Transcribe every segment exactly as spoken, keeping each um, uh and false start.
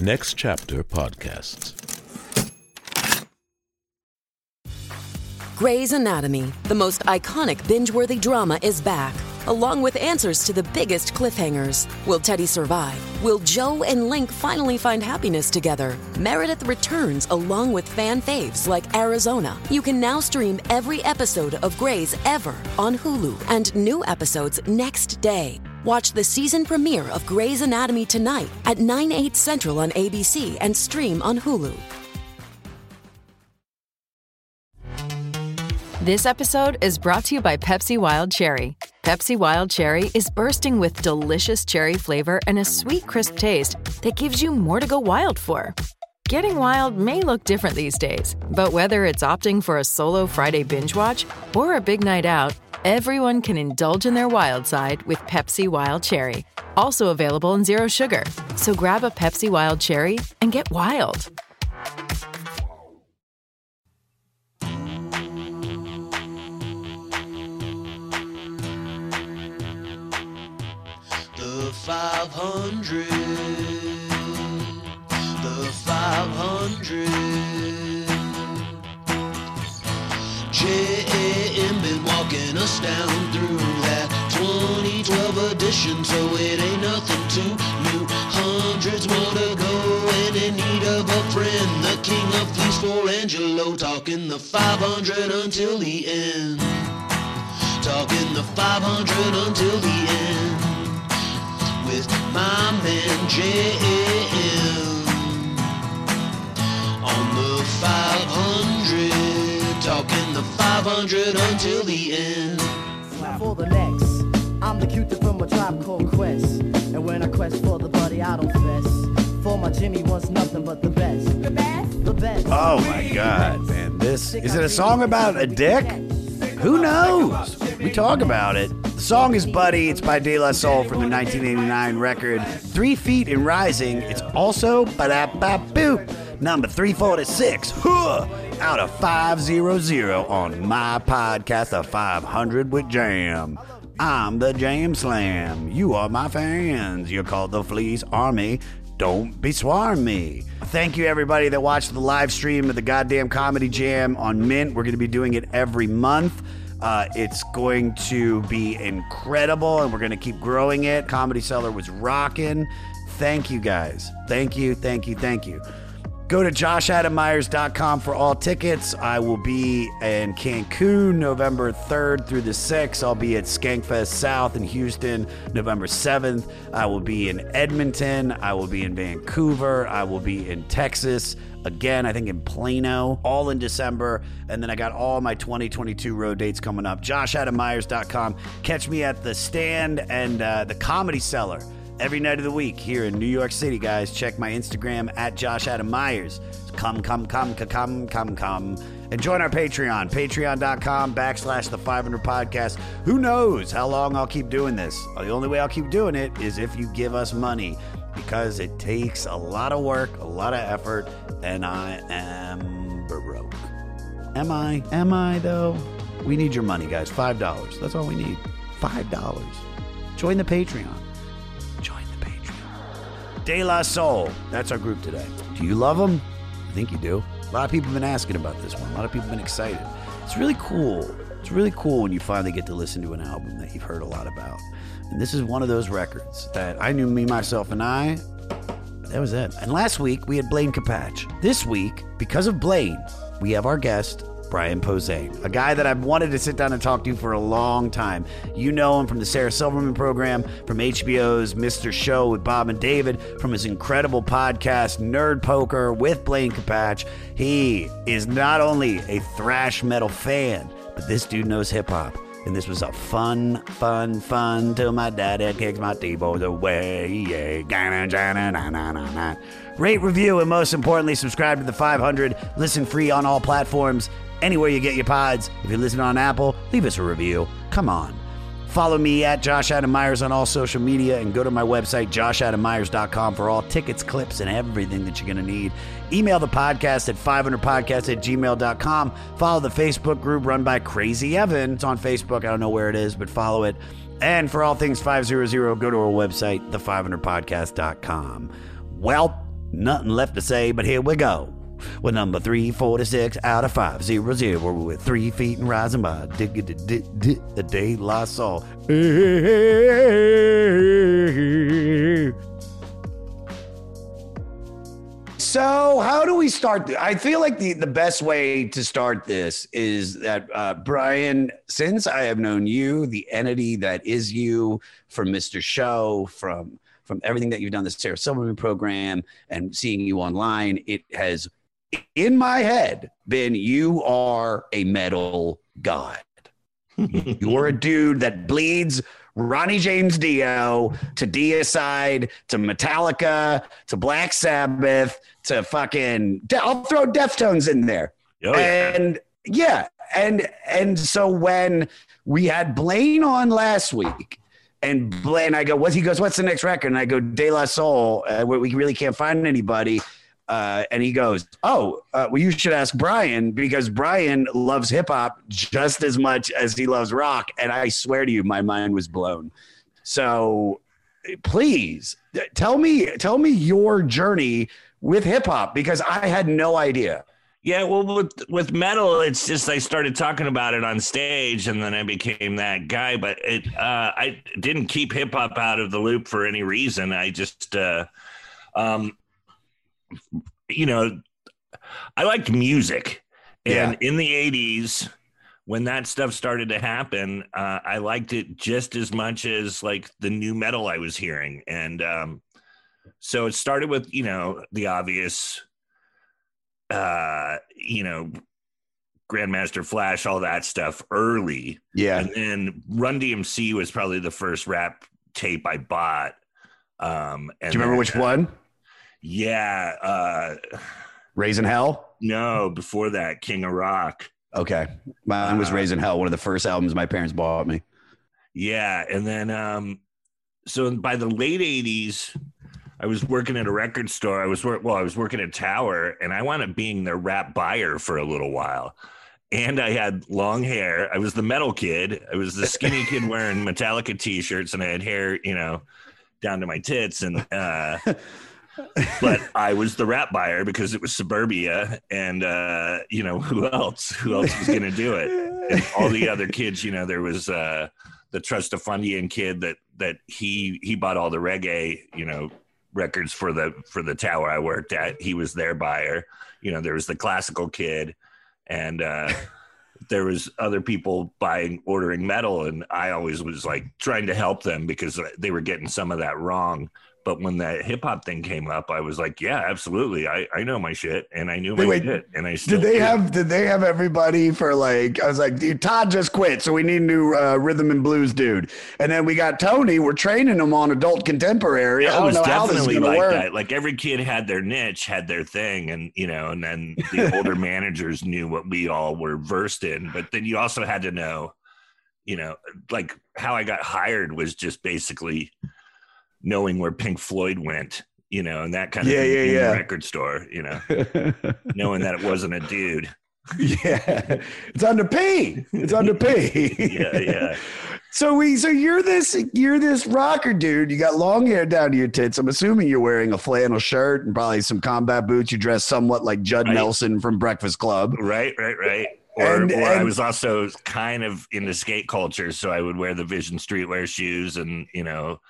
Next Chapter Podcasts. Grey's Anatomy, the most iconic binge-worthy drama, is back, along with answers to the biggest cliffhangers. Will Teddy survive? Will Joe and Link finally find happiness together? Meredith returns along with fan faves like Arizona. You can now stream every episode of Grey's ever on Hulu and new episodes next day. Watch the season premiere of Grey's Anatomy tonight at nine, eight Central on A B C and stream on Hulu. This episode is brought to you by Pepsi Wild Cherry. Pepsi Wild Cherry is bursting with delicious cherry flavor and a sweet, crisp taste that gives you more to go wild for. Getting wild may look different these days, but whether it's opting for a solo Friday binge watch or a big night out, everyone can indulge in their wild side with Pepsi Wild Cherry, also available in Zero Sugar. So grab a Pepsi Wild Cherry and get wild. five hundred, the five hundred, J A M been walking us down through that twenty twelve edition, so it ain't nothing too new. Hundreds more to go and in need of a friend, the king of thieves for Angelo, talking the five hundred until the end, talking the five hundred until the end. With my man J M on the five hundred, talking the five hundred until the end. For the next, I'm the Q-Tip from A Tribe Called Quest, and when I quest for the buddy, I don't fess. For my Jimmy wants nothing but the best, the best, the best. Oh my God, man! This is it. A song about a dick? Who knows? We talk about it. The song is Buddy. It's by De La Soul from their nineteen eighty-nine record, Three Feet and Rising. It's also ba-da-ba-boop, number three forty-six, huh, out of five hundred on my podcast, The five hundred with Jam. I'm the Jam Slam. You are my fans. You're called the Fleas Army. Don't be swarmy. Thank you, everybody that watched the live stream of the goddamn Comedy Jam on Mint. We're going to be doing it every month. Uh, it's going to be incredible, and we're going to keep growing it. Comedy Cellar was rocking. Thank you, guys. Thank you, thank you, thank you. Go to josh adam myers dot com for all tickets. I will be in Cancun November third through the sixth. I'll be at Skankfest South in Houston November seventh. I will be in Edmonton. I will be in Vancouver. I will be in Texas. Again, I think in Plano, all in December. And then I got all my twenty twenty-two road dates coming up. josh adam myers dot com. Catch me at the Stand and uh, the Comedy Cellar every night of the week here in New York City, guys. Check my Instagram at josh adam myers. Come, come, come, come, come, come. And join our Patreon, patreon.com backslash the 500 podcast. Who knows how long I'll keep doing this? The only way I'll keep doing it is if you give us money, because it takes a lot of work, a lot of effort, and I am broke. Am I? Am I, though? We need your money, guys. five dollars. That's all we need. five dollars. Join the Patreon. Join the Patreon. De La Soul. That's our group today. Do you love them? I think you do. A lot of people have been asking about this one. A lot of people have been excited. It's really cool. It's really cool when you finally get to listen to an album that you've heard a lot about. And this is one of those records that I knew, me, myself, and I. That was it. And last week, we had Blaine Capatch. This week, because of Blaine, we have our guest, Brian Posehn, a guy that I've wanted to sit down and talk to for a long time. You know him from the Sarah Silverman Program, from H B O's Mister Show with Bob and David, from his incredible podcast, Nerd Poker with Blaine Capatch. He is not only a thrash metal fan, but this dude knows hip-hop. And this was a fun, fun, fun till my daddy kicks my T-boys away. Yeah. Rate, review, and most importantly, subscribe to The five hundred. Listen free on all platforms, anywhere you get your pods. If you're listening on Apple, leave us a review. Come on. Follow me at Josh Adam Myers on all social media, and go to my website, josh adam myers dot com, for all tickets, clips, and everything that you're going to need. Email the podcast at five hundred podcast at gmail dot com. Follow the Facebook group run by Crazy Evan. It's on Facebook. I don't know where it is, but follow it. And for all things five hundred, go to our website, the five hundred podcast dot com. Well, Nothing left to say, but here we go. With number three forty-six out of five hundred with Three Feet and Rising by De La Soul. So how do we start this? I feel like the, the best way to start this is that, uh, Brian, since I have known you, the entity that is you, from Mister Show, from, from everything that you've done, the Sarah Silverman Program, and seeing you online, it has, in my head, been you are a metal god. You're a dude that bleeds Ronnie James Dio to Deicide to Metallica to Black Sabbath to fucking, I'll throw Deftones in there. Oh, yeah. And yeah. And, and so when we had Blaine on last week, and Blaine, I go, what, he goes, what's the next record? And I go, De La Soul, uh, we really can't find anybody. Uh, and he goes, oh, uh, well, you should ask Brian, because Brian loves hip hop just as much as he loves rock. And I swear to you, my mind was blown. So please tell me, tell me your journey with hip hop, because I had no idea. Yeah, well, with, with metal, it's just I started talking about it on stage, and then I became that guy. But it, uh, I didn't keep hip hop out of the loop for any reason. I just, uh, um, you know, I liked music, and yeah. In the eighties, when that stuff started to happen, uh, I liked it just as much as like the new metal I was hearing, and um, so it started with, you know, the obvious. Uh, you know, Grandmaster Flash, all that stuff early. Yeah. And then Run D M C was probably the first rap tape I bought. Um, and do you remember then, which uh, one? Yeah. Uh, Raising Hell? No, before that, King of Rock. Okay. Mine was uh, Raising Hell, one of the first albums my parents bought me. Yeah. And then, um, so by the late eighties, I was working at a record store. I was work well, I was working at Tower, and I wound up being their rap buyer for a little while. And I had long hair. I was the metal kid. I was the skinny kid wearing Metallica t-shirts, and I had hair, you know, down to my tits. And uh, but I was the rap buyer because it was suburbia, and uh, you know, who else? Who else was gonna do it? And all the other kids, you know, there was uh, the Trustafundian kid that that he he bought all the reggae, you know, records for the for the Tower I worked at. He was their buyer. You know, there was the classical kid, and uh there was other people buying, ordering metal, and I always was like trying to help them because they were getting some of that wrong. But when that hip-hop thing came up, I was like, yeah, absolutely, I I know my shit, and I knew my Wait, shit and I still did they do. have did they have everybody for like, I was like, dude, Todd just quit, so we need a new uh, rhythm and blues dude, and then we got Tony, we're training him on adult contemporary. Yeah, I don't know how this is gonna like work. That like every kid had their niche, had their thing, and you know, and then the older managers knew what we all were versed in, but then you also had to know, you know, like how I got hired was just basically knowing where Pink Floyd went, you know, and that kind of yeah, thing yeah, in yeah. the record store, you know, knowing that it wasn't a dude. Yeah, it's under P. It's under P. Yeah, yeah. So we, so you're this, you're this rocker dude. You got long hair down to your tits. I'm assuming you're wearing a flannel shirt and probably some combat boots. You dress somewhat like Judd right. Nelson from Breakfast Club. Right, right, right. Or, and, or and, I was also kind of into skate culture, so I would wear the Vision streetwear shoes and, you know,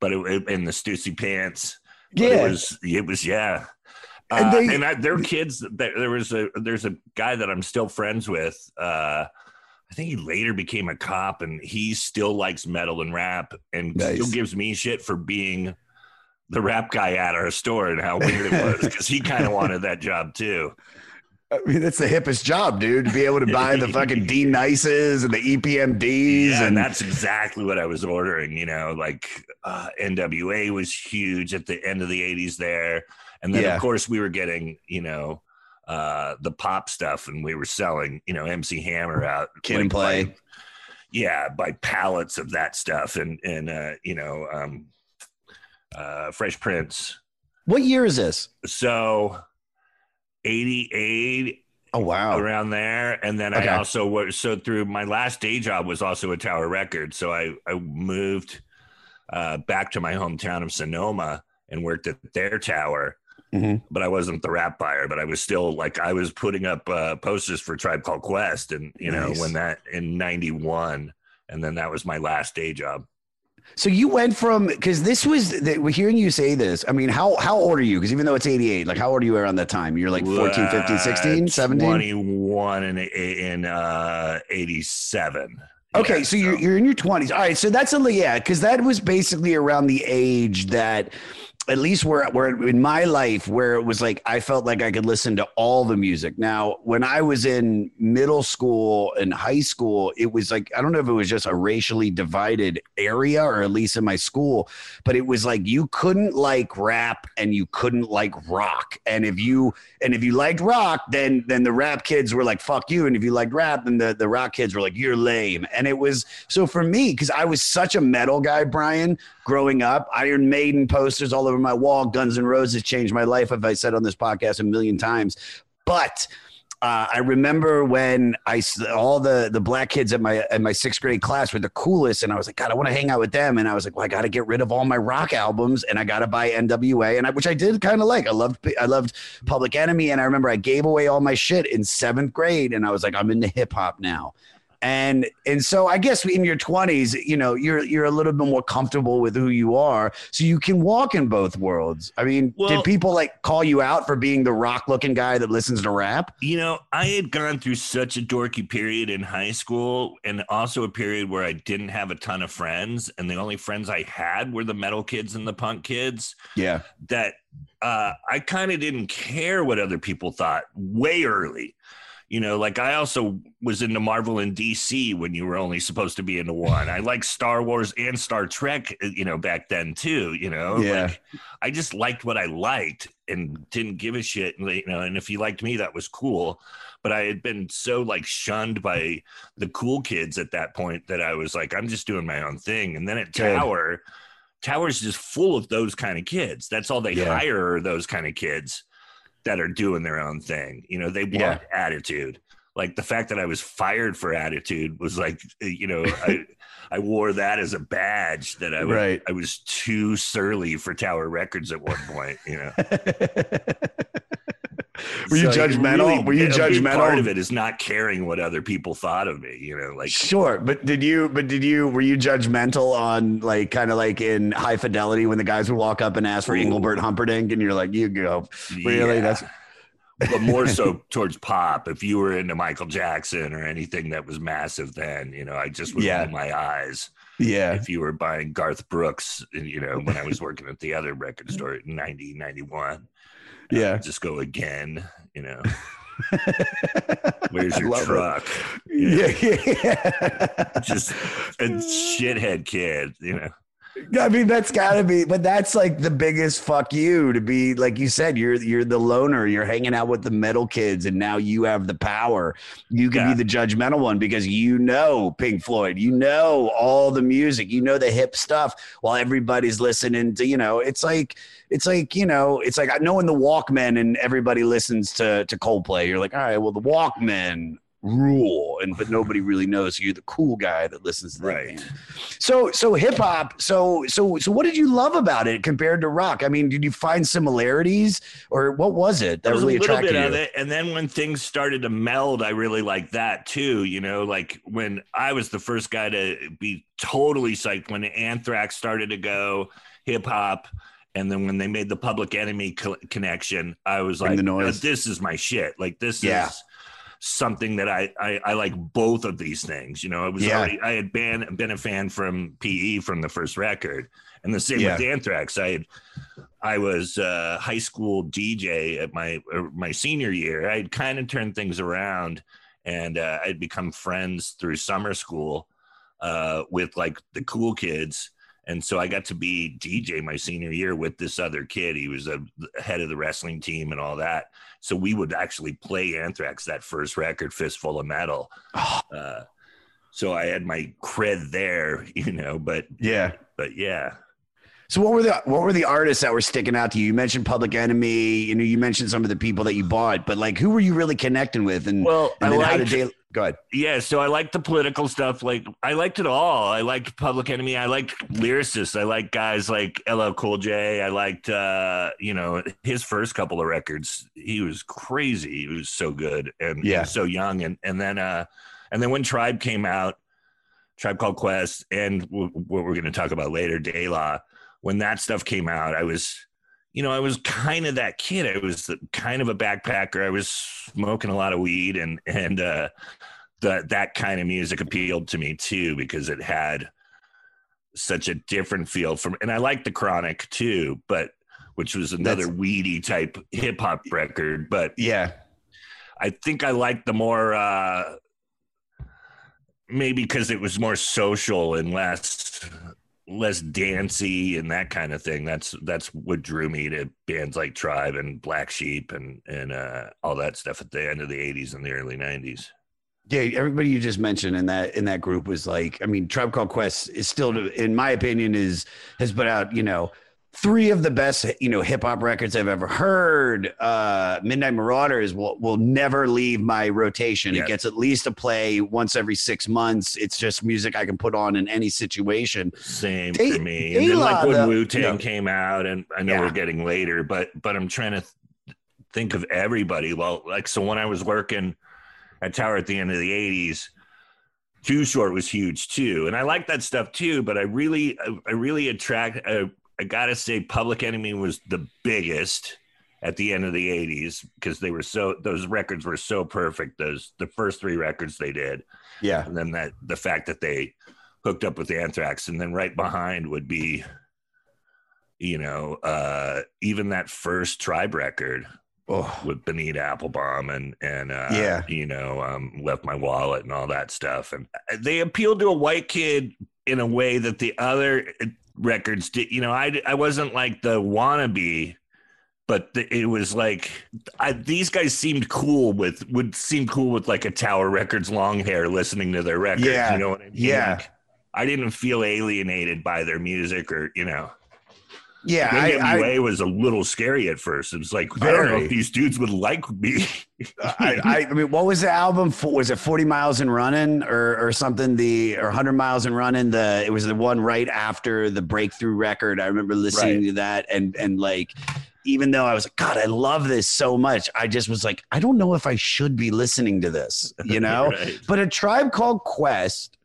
but it, in the Stussy pants, yeah, it was, it was, yeah. Uh, and they, and I, their kids, there was a, there's a guy that I'm still friends with. Uh, I think he later became a cop, and he still likes metal and rap, and nice. still gives me shit for being the rap guy at our store and how weird it was, because he kind of wanted that job too. I mean, that's the hippest job, dude, to be able to buy the fucking D-Nices and the E P M Ds. Yeah, and that's exactly what I was ordering, you know, like uh, N W A was huge at the end of the eighties there. And then, yeah. of course, we were getting, you know, uh, the pop stuff, and we were selling, you know, M C Hammer out. Kid like, and Play. By, yeah, by pallets of that stuff, and, and uh, you know, um, uh, Fresh Prince. What year is this? So... eighty-eight. Oh, wow. Around there. And then okay. I also was, so through my last day job was also a Tower Records. So I, I moved uh, back to my hometown of Sonoma and worked at their Tower. Mm-hmm. But I wasn't the rap buyer, but I was still like, I was putting up uh, posters for Tribe Called Quest. And, you know, nice. When that in ninety-one, and then that was my last day job. So you went from, because this was, the, we're hearing you say this. I mean, how, how old are you? Because even though it's eighty-eight, like how old are you around that time? You're like fourteen, fifteen, sixteen, seventeen? twenty-one and in uh, eighty-seven. Okay, yeah, so, so you're, you're in your twenties. All right, so that's a, yeah, because that was basically around the age that, at least where, where in my life, where it was like, I felt like I could listen to all the music. Now, when I was in middle school and high school, it was like, I don't know if it was just a racially divided area, or at least in my school, but it was like, you couldn't like rap and you couldn't like rock. And if you, and if you liked rock, then, then the rap kids were like, fuck you. And if you liked rap, then the, the rock kids were like, you're lame. And it was, so for me, cause I was such a metal guy, Brian, growing up, Iron Maiden posters all over my wall. Guns N' Roses changed my life, as I said on this podcast a million times. But uh, I remember when I all the the black kids at my at my sixth grade class were the coolest, and I was like, God, I want to hang out with them. And I was like, well, I got to get rid of all my rock albums, and I got to buy N W A, and I, which I did kind of like. I loved I loved Public Enemy, and I remember I gave away all my shit in seventh grade, and I was like, I'm into hip hop now. And and so I guess in your twenties, you know, you're you're a little bit more comfortable with who you are, so you can walk in both worlds. I mean, well, did people like call you out for being the rock looking guy that listens to rap? You know, I had gone through such a dorky period in high school, and also a period where I didn't have a ton of friends, and the only friends I had were the metal kids and the punk kids. Yeah, that uh, I kind of didn't care what other people thought way early. You know, like I also was into Marvel and D C when you were only supposed to be into one. I liked Star Wars and Star Trek, you know, back then too, you know, yeah. Like I just liked what I liked and didn't give a shit. And, you know, and if you liked me, that was cool. But I had been so like shunned by the cool kids at that point that I was like, I'm just doing my own thing. And then at Tower, yeah. Tower's just full of those kind of kids. That's all they yeah. hire are those kind of kids that are doing their own thing. You know, they want yeah. attitude. Like the fact that I was fired for attitude was like, you know, I, I wore that as a badge that I was, right. I was too surly for Tower Records at one point, you know. Were you so judgmental? Really, were you judgmental? Part of it is not caring what other people thought of me, you know, like sure. But did you? But did you? Were you judgmental on like kind of like in High Fidelity when the guys would walk up and ask for Engelbert Humperdinck, and you're like, you go really? Yeah. That's. But more so towards pop. If you were into Michael Jackson or anything that was massive, then you know I just would yeah. roll my eyes. Yeah. If you were buying Garth Brooks, you know, when I was working at the other record store in ninety, ninety-one. Yeah, uh, just go again, you know. Where's your truck? You know? Yeah, yeah. Just a shithead kid, you know. I mean, that's gotta be, but that's like the biggest fuck you to be, like you said, you're you're the loner, you're hanging out with the metal kids, and now you have the power. You can yeah. be the judgmental one because you know Pink Floyd, you know all the music, you know the hip stuff, while everybody's listening to, you know, it's like it's like you know, it's like knowing the Walkmen and everybody listens to to Coldplay. You're like, all right, well, the Walkmen rule, and but nobody really knows, so you're the cool guy that listens to that right band. so so hip-hop so so so what did you love about it compared to rock? I mean, did you find similarities, or what was it that was really a little attracted bit you? Of it, and then when things started to meld, I really liked that too, you know, like when I was the first guy to be totally psyched when Anthrax started to go hip-hop. And then when they made the Public Enemy co- connection, I was Bring like no, this is my shit, like this yeah. is something that I, I I like both of these things, you know. I was yeah. already I had been been a fan from P E from the first record, and the same yeah. with Anthrax. I had I was a high school D J at my my senior year. I had kind of turned things around, and uh, I'd become friends through summer school uh, with like the cool kids, and so I got to be D J my senior year with this other kid. He was the head of the wrestling team and all that. So we would actually play Anthrax, that first record, Fistful of Metal. Oh. Uh, so I had my cred there, you know, but yeah, but yeah. So what were the what were the artists that were sticking out to you? You mentioned Public Enemy, you know, you mentioned some of the people that you bought, but like who were you really connecting with? And well, and I liked, they... Go ahead. Yeah, so I liked the political stuff. Like, I liked it all. I liked Public Enemy. I liked lyricists. I liked guys like L L Cool J. I liked, uh, you know, his first couple of records. He was crazy. He was so good and yeah. so young. And and then uh, and then when Tribe came out, Tribe Called Quest, and w- what we're going to talk about later, De La, when that stuff came out, I was, you know, I was kind of that kid. I was kind of a backpacker. I was smoking a lot of weed, and and uh, the, that kind of music appealed to me too, because it had such a different feel from, and I liked the Chronic too, but which was another That's, weedy type hip hop record. But yeah, I think I liked the more, uh, maybe because it was more social and less, less dancey and that kind of thing. That's that's what drew me to bands like Tribe and Black Sheep and and uh, all that stuff at the end of the eighties and the early nineties. Yeah, everybody you just mentioned in that in that group was like, I mean, Tribe Called Quest is still, in my opinion, is has put out, you know, three of the best, you know, hip hop records I've ever heard. Uh, Midnight Marauders will, will never leave my rotation. Yes. It gets at least a play once every six months. It's just music I can put on in any situation. Same they, for me. And then like when the, Wu-Tang you know, came out, and I know yeah. we're getting later, but, but I'm trying to th- think of everybody. Well, like, so when I was working at Tower at the end of the eighties, Too Short was huge too. And I like that stuff too, but I really, I, I really attract, uh, I gotta say, Public Enemy was the biggest at the end of the eighties because they were so, those records were so perfect. Those, the first three records they did. Yeah. And then that, the fact that they hooked up with Anthrax, and then right behind would be, you know, uh, even that first Tribe record oh. with Bonita Applebum and, and, uh, yeah. you know, um, Left My Wallet and all that stuff. And they appealed to a white kid in a way that the other records did, you know. I, I wasn't like the wannabe, but the, it was like I, these guys seemed cool with would seem cool with like a Tower Records long hair listening to their records. Yeah, you know what I mean? Yeah, like, I didn't feel alienated by their music, or you know. Yeah, I, I was a little scary at first. It was like, very. I don't know if these dudes would like me. I, I, I mean, what was the album for? Was it forty Miles and Running or or something? The or one hundred Miles and Running. The it was the one right after the Breakthrough record. I remember listening right. to that, and and like, even though I was like, God, I love this so much, I just was like, I don't know if I should be listening to this, you know. Right. But A Tribe Called Quest.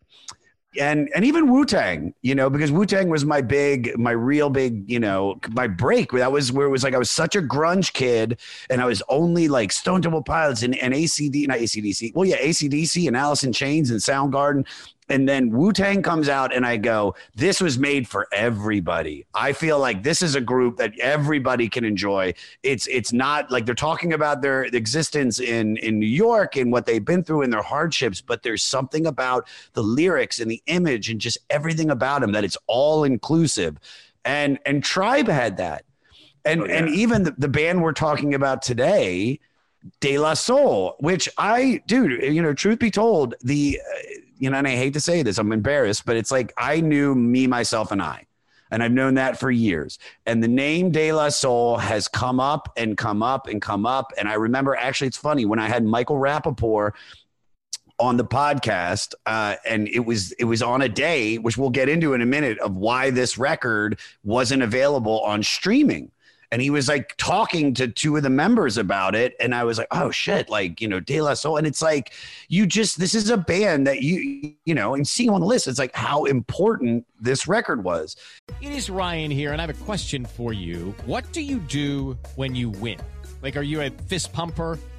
And and even Wu-Tang, you know, because Wu-Tang was my big, my real big, you know, my break. That was where it was like I was such a grunge kid, and I was only like Stone Temple Pilots and, and A C D, not A C D C. Well, yeah, A C D C and Alice in Chains and Soundgarden. And then Wu-Tang comes out and I go, this was made for everybody. I feel like this is a group that everybody can enjoy. It's it's not like they're talking about their existence in, in New York and what they've been through and their hardships, but there's something about the lyrics and the image and just everything about them that it's all inclusive. And and Tribe had that. And, oh, yeah. and even the, the band we're talking about today, De La Soul, which I, dude, you know, truth be told, the... Uh, you know, and I hate to say this, I'm embarrassed, but it's like I knew Me, Myself, and I. And I've known that for years. And the name De La Soul has come up and come up and come up. And I remember, actually, it's funny, when I had Michael Rapaport on the podcast, uh, and it was it was on a day, which we'll get into in a minute, of why this record wasn't available on streaming. And he was like talking to two of the members about it. And I was like, oh shit, like, you know, De La Soul. And it's like, you just, this is a band that you, you know, and seeing on the list, it's like how important this record was. It is Ryan here. And I have a question for you. What do you do when you win? Like, are you a fist pumper?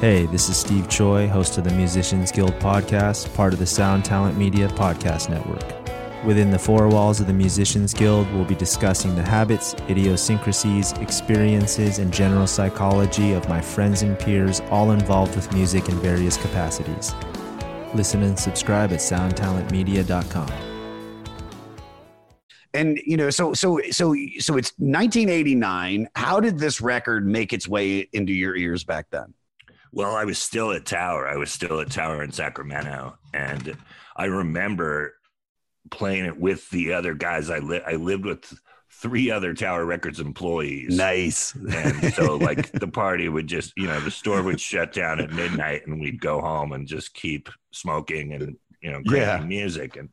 Hey, this is Steve Choi, host of the Musicians Guild podcast, part of the Sound Talent Media Podcast Network. Within the four walls of the Musicians Guild, we'll be discussing the habits, idiosyncrasies, experiences, and general psychology of my friends and peers, all involved with music in various capacities. Listen and subscribe at sound talent media dot com. And, you know, so, so, so, so it's nineteen eighty-nine. How did this record make its way into your ears back then? Well, I was still at Tower. I was still at Tower in Sacramento. And I remember playing it with the other guys. I, li- I lived with three other Tower Records employees. Nice. And so, like, the party would just, you know, the store would shut down at midnight and we'd go home and just keep smoking and, you know, creating yeah. music. And,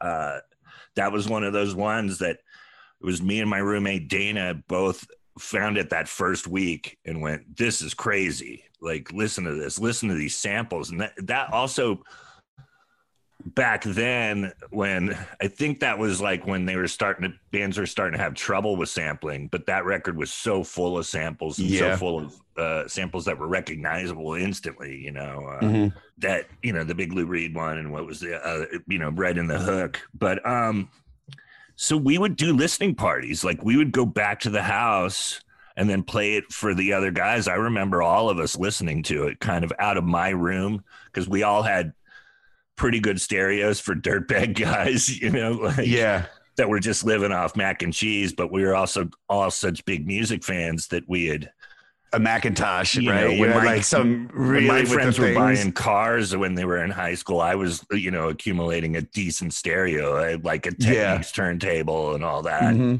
uh, that was one of those ones that it was me and my roommate Dana both found it that first week and went, this is crazy. Like, listen to this, listen to these samples. And that, that also back then, when I think that was like when they were starting to, bands were starting to have trouble with sampling, but that record was so full of samples and yeah. so full of uh, samples that were recognizable instantly, you know, uh, mm-hmm. that, you know, the big Lou Reed one and what was the, uh, you know, Red in the Hook. But um, so we would do listening parties. Like, we would go back to the house and then play it for the other guys. I remember all of us listening to it kind of out of my room because we all had pretty good stereos for dirtbag guys, you know, like, yeah, that were just living off mac and cheese. But we were also all such big music fans that we had a Macintosh, right? Know, my, like some really my friends were buying cars when they were in high school. I was, you know, accumulating a decent stereo. I had like a Technics yeah. turntable and all that, mm-hmm.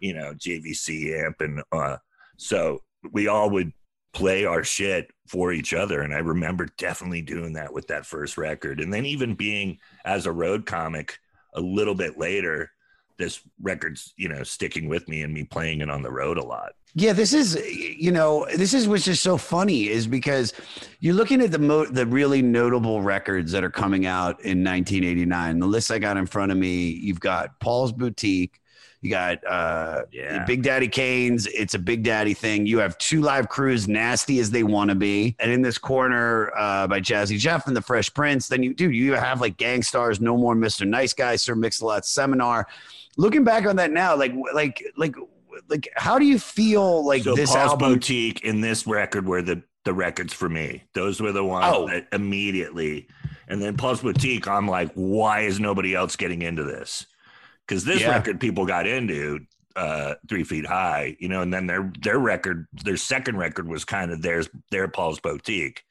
you know, J V C amp, and uh, so we all would play our shit for each other. And I remember definitely doing that with that first record. And then even being as a road comic a little bit later, this record's, you know, sticking with me and me playing it on the road a lot. Yeah, this is, you know, this is what's just so funny is because you're looking at the mo- the really notable records that are coming out in nineteen eighty-nine. The list I got in front of me, you've got Paul's Boutique, you got uh, yeah. Big Daddy Kane's. It's a Big Daddy thing. You have Two Live Crews, Nasty as They Want to Be. And In This Corner uh, by Jazzy Jeff and the Fresh Prince. Then you do, you have like Gang Stars, No More Mister Nice Guy, Sir Mix-a-Lot Seminar. Looking back on that now, like, like, like, like, how do you feel like so this Paul's album? Boutique in this record were the, the records for me. Those were the ones oh. that immediately. And then Paul's Boutique, I'm like, why is nobody else getting into this? Because this yeah. record people got into, uh, Three Feet High, you know, and then their their record, their second record was kind of theirs, their Paul's Boutique.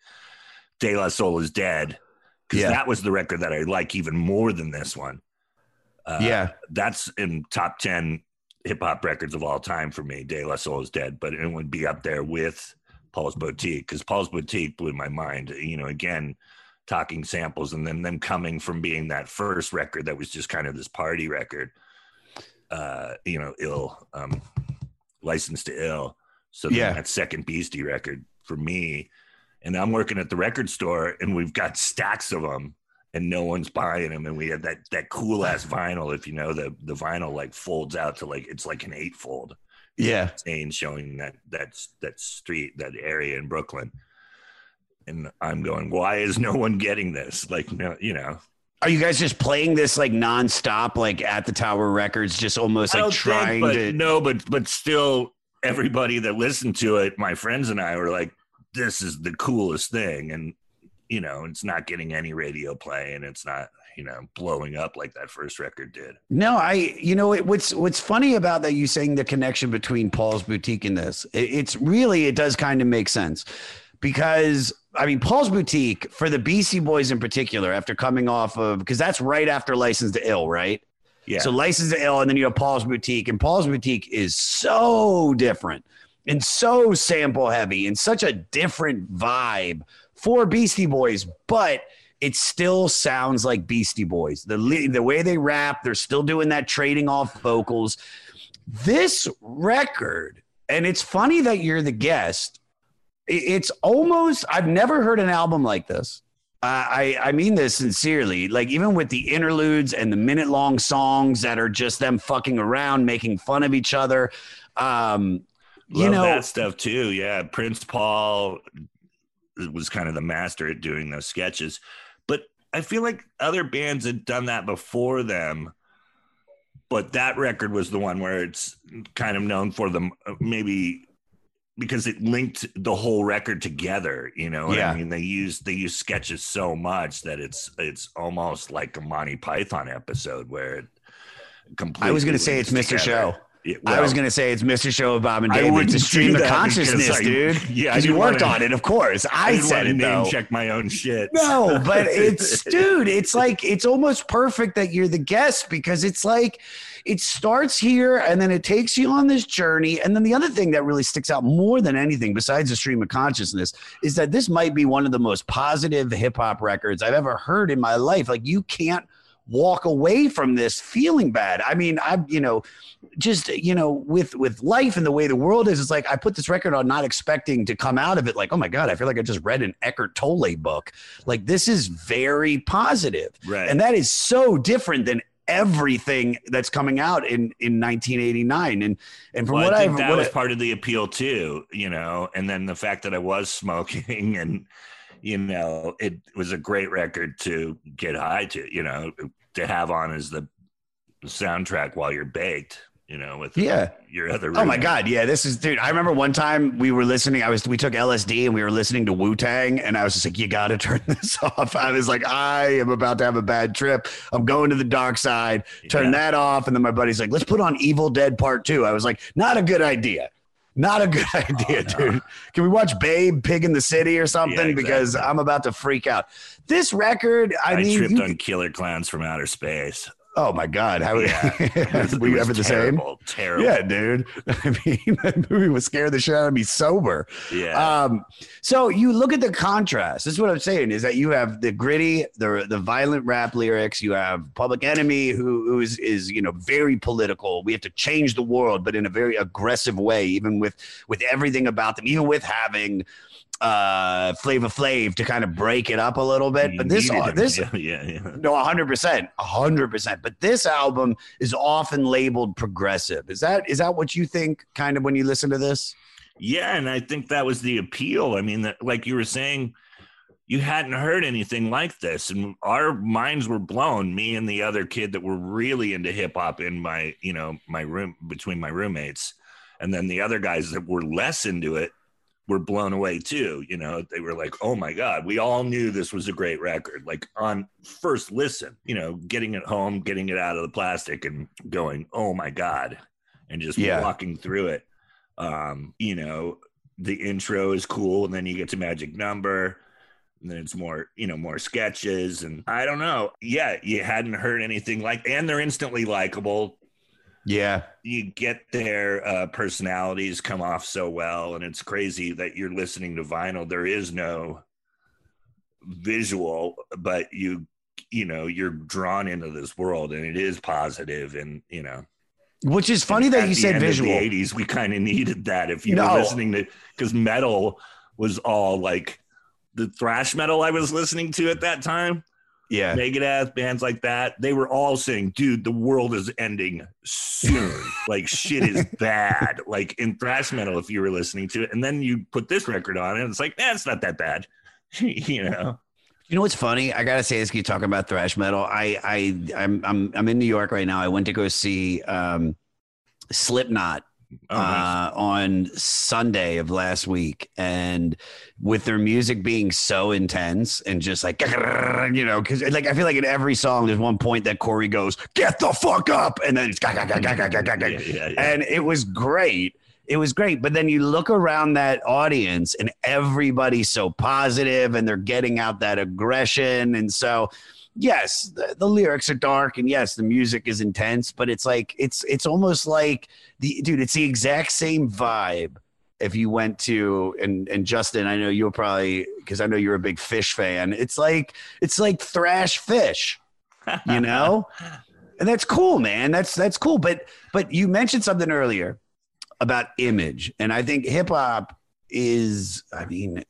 De La Soul Is Dead, because yeah. that was the record that I like even more than this one. Uh, yeah. That's in top ten hip-hop records of all time for me, De La Soul Is Dead, but it would be up there with Paul's Boutique, because Paul's Boutique blew my mind, you know, again, talking samples, and then them coming from being that first record that was just kind of this party record, uh, you know, ill, um, Licensed to Ill. So yeah. that second Beastie record for me, and I'm working at the record store and we've got stacks of them and no one's buying them. And we had that, that cool ass vinyl. If you know, the, the vinyl like folds out to like, it's like an eightfold. Yeah. And showing that, that's that street, that area in Brooklyn. And I'm going, why is no one getting this? Like, no, you know. Are you guys just playing this like nonstop, like at the Tower Records, just almost like trying think, but to? No, but but still, everybody that listened to it, my friends and I were like, this is the coolest thing, and you know, it's not getting any radio play, and it's not, you know, blowing up like that first record did. No, I, you know, it, what's what's funny about that, you saying the connection between Paul's Boutique and this, it, it's really it does kind of make sense. Because, I mean, Paul's Boutique, for the Beastie Boys in particular, after coming off of, because that's right after Licensed to Ill, right? Yeah. So Licensed to Ill, and then you have Paul's Boutique, and Paul's Boutique is so different and so sample heavy and such a different vibe for Beastie Boys, but it still sounds like Beastie Boys. The the way they rap, they're still doing that trading off vocals. This record, and it's funny that you're the guest, it's almost, I've never heard an album like this. Uh, I, I mean this sincerely. Like, even with the interludes and the minute long songs that are just them fucking around, making fun of each other. Um, you Love know, that stuff too. Yeah. Prince Paul was kind of the master at doing those sketches, but I feel like other bands had done that before them. But that record was the one where it's kind of known for them, maybe, because it linked the whole record together, you know. Yeah. I mean, they use they use sketches so much that it's it's almost like a Monty Python episode where it, completely. I was going to say it's Mister Show. Yeah, well, I was going to say it's Mister Show of Bob and David. I wouldn't stream the consciousness, I, dude. Yeah, because you worked wanna, on it, of course. I, I said it, though. Name check my own shit. No, but it's, dude, it's like, it's almost perfect that you're the guest, because it's like, it starts here and then it takes you on this journey. And then the other thing that really sticks out more than anything besides the stream of consciousness is that this might be one of the most positive hip hop records I've ever heard in my life. Like, you can't walk away from this feeling bad. I mean, I, you know, just, you know, with, with life and the way the world is, it's like, I put this record on not expecting to come out of it like, oh my God, I feel like I just read an Eckhart Tolle book. Like, this is very positive. Right. And that is so different than everything that's coming out in, in nineteen eighty-nine. And, and from well, what I think I've, that was I, part of the appeal too, you know, and then the fact that I was smoking and, you know, it was a great record to get high to, you know, to have on as the soundtrack while you're baked, you know, with yeah. your other roommate. Oh my God. Yeah. This is, dude, I remember one time we were listening, I was, we took L S D and we were listening to Wu-Tang, and I was just like, you got to turn this off. I was like, I am about to have a bad trip. I'm going to the dark side, turn yeah. that off. And then my buddy's like, let's put on Evil Dead Part Two. I was like, not a good idea. Not a good idea, oh, no. dude. Can we watch Babe, Pig in the City or something? Yeah, exactly. Because I'm about to freak out. This record, I, I mean. I tripped you, on Killer Clowns from Outer Space. Oh, my God. How yeah. was, were you ever the terrible, same? Terrible. Yeah, dude. I mean, that movie would scare the shit out of me sober. Yeah. Um, so you look at the contrast. This is what I'm saying, is that you have the gritty, the the violent rap lyrics. You have Public Enemy, who, who is, is, you know, very political. We have to change the world, but in a very aggressive way, even with, with everything about them, even with having uh Flavor Flav to kind of break it up a little bit. You but this uh, this yeah, yeah, yeah. no one hundred percent one hundred percent, but this album is often labeled progressive. Is that is that what you think kind of when you listen to this? Yeah, and I think that was the appeal. I mean, that, like you were saying, you hadn't heard anything like this, and our minds were blown, me and the other kid that were really into hip hop in my, you know, my room between my roommates, and then the other guys that were less into it were blown away too. You know, they were like, oh my God, we all knew this was a great record. Like, on first listen, you know, getting it home, getting it out of the plastic and going, oh my God, and just yeah. walking through it. Um, you know, the intro is cool, and then you get to Magic Number, and then it's more, you know, more sketches, and I don't know. Yeah, you hadn't heard anything like, and they're instantly likable. Yeah, you get their uh, personalities come off so well, and it's crazy that you're listening to vinyl. There is no visual, but you, you know, you're drawn into this world, and it is positive, and you know, which is funny that you said visual. At the end of the eighties, we kind of needed that if you were listening to, because metal was all like the thrash metal I was listening to at that time. Yeah, Megadeth, bands like that, they were all saying, dude, the world is ending soon. Like, shit is bad. Like, in thrash metal, if you were listening to it, and then you put this record on, and it's like, eh, it's not that bad. You know? You know what's funny? I gotta say this, keep talking about thrash metal. I, I, I'm, I'm, I'm in New York right now. I went to go see um, Slipknot. Oh, nice. Uh, on Sunday of last week, and with their music being so intense and just like, you know, because like I feel like in every song there's one point that Corey goes, get the fuck up, and then it's yeah, yeah, yeah. and it was great. It was great. But then you look around that audience and everybody's so positive and they're getting out that aggression. And so yes, the, the lyrics are dark, and yes, the music is intense, but it's like, it's, it's almost like the dude, it's the exact same vibe. If you went to, and, and Justin, I know you'll probably, cause I know you're a big Fish fan. It's like, it's like thrash Fish, you know, and that's cool, man. That's, that's cool. But, but you mentioned something earlier about image, and I think hip hop is, I mean,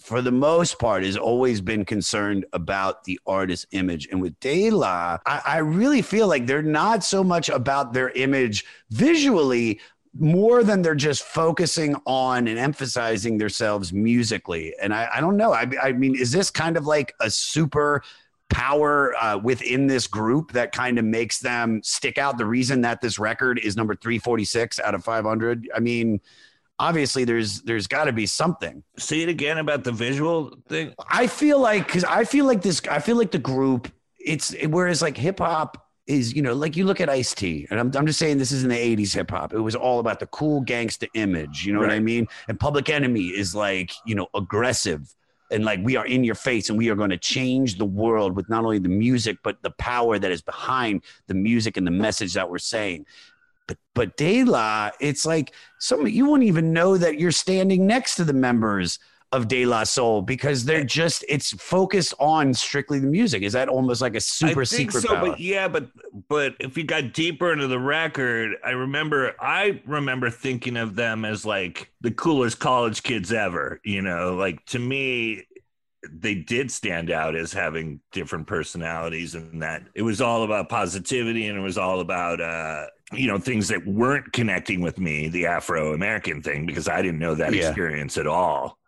for the most part, has always been concerned about the artist's image. And with De La, I, I really feel like they're not so much about their image visually, more than they're just focusing on and emphasizing themselves musically. And I, I don't know. I, I mean, is this kind of like a super power uh, within this group that kind of makes them stick out? The reason that this record is number three forty-six out of five hundred. I mean, obviously, there's there's got to be something. Say it again about the visual thing. I feel like because I feel like this. I feel like the group. It's whereas like hip hop is, you know, like you look at Ice-T, and I'm, I'm just saying this is in the eighties hip hop. It was all about the cool gangsta image. You know right. what I mean? And Public Enemy is like, you know, aggressive and like we are in your face and we are going to change the world with not only the music, but the power that is behind the music and the message that we're saying. But, but De La, it's like some, you won't even know that you're standing next to the members of De La Soul because they're just, it's focused on strictly the music. Is that almost like a super secret so, power? But yeah, but but if you got deeper into the record, I remember I remember thinking of them as like the coolest college kids ever. You know, like to me, they did stand out as having different personalities, and that it was all about positivity, and it was all about uh you know, things that weren't connecting with me, the Afro-American thing, because I didn't know that yeah. experience at all.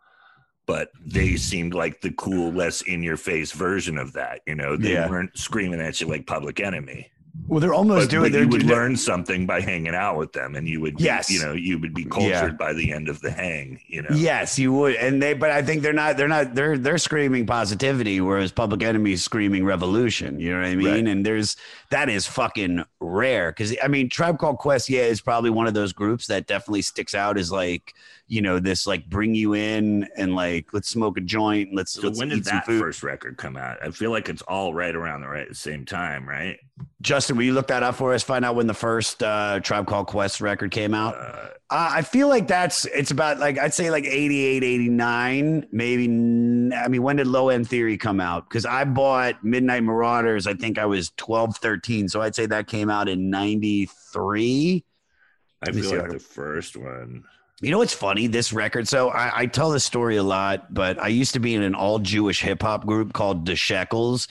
But they seemed like the cool, less in-your-face version of that. You know, they yeah. weren't screaming at you like Public Enemy. Well, they're almost but, doing. But they're, you would they're, learn something by hanging out with them, and you would, yes. you know, you would be cultured yeah. by the end of the hang. You know, yes, you would. And they, but I think they're not. They're not. They're they're screaming positivity, whereas Public Enemy is screaming revolution. You know what I mean? Right. And there's that is fucking rare because I mean, Tribe Called Quest, yeah, is probably one of those groups that definitely sticks out as like, you know, this like bring you in and like let's smoke a joint. Let's. So let's when did eat that first record come out? I feel like it's all right around the right same time, right? Justin, will you look that up for us? Find out when the first uh, Tribe Called Quest record came out. Uh, uh, I feel like that's, it's about like, I'd say like eighty-eight, eighty-nine, maybe. I mean, when did Low End Theory come out? Because I bought Midnight Marauders, I think I was twelve, thirteen. So I'd say that came out in ninety-three. I feel like the first one. You know what's funny? This record. So I, I tell this story a lot, but I used to be in an all Jewish hip hop group called The Shekels,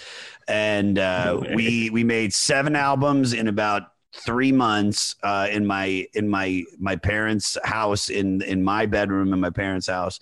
and uh, we we made seven albums in about three months uh, in my in my my parents' house in in my bedroom in my parents' house,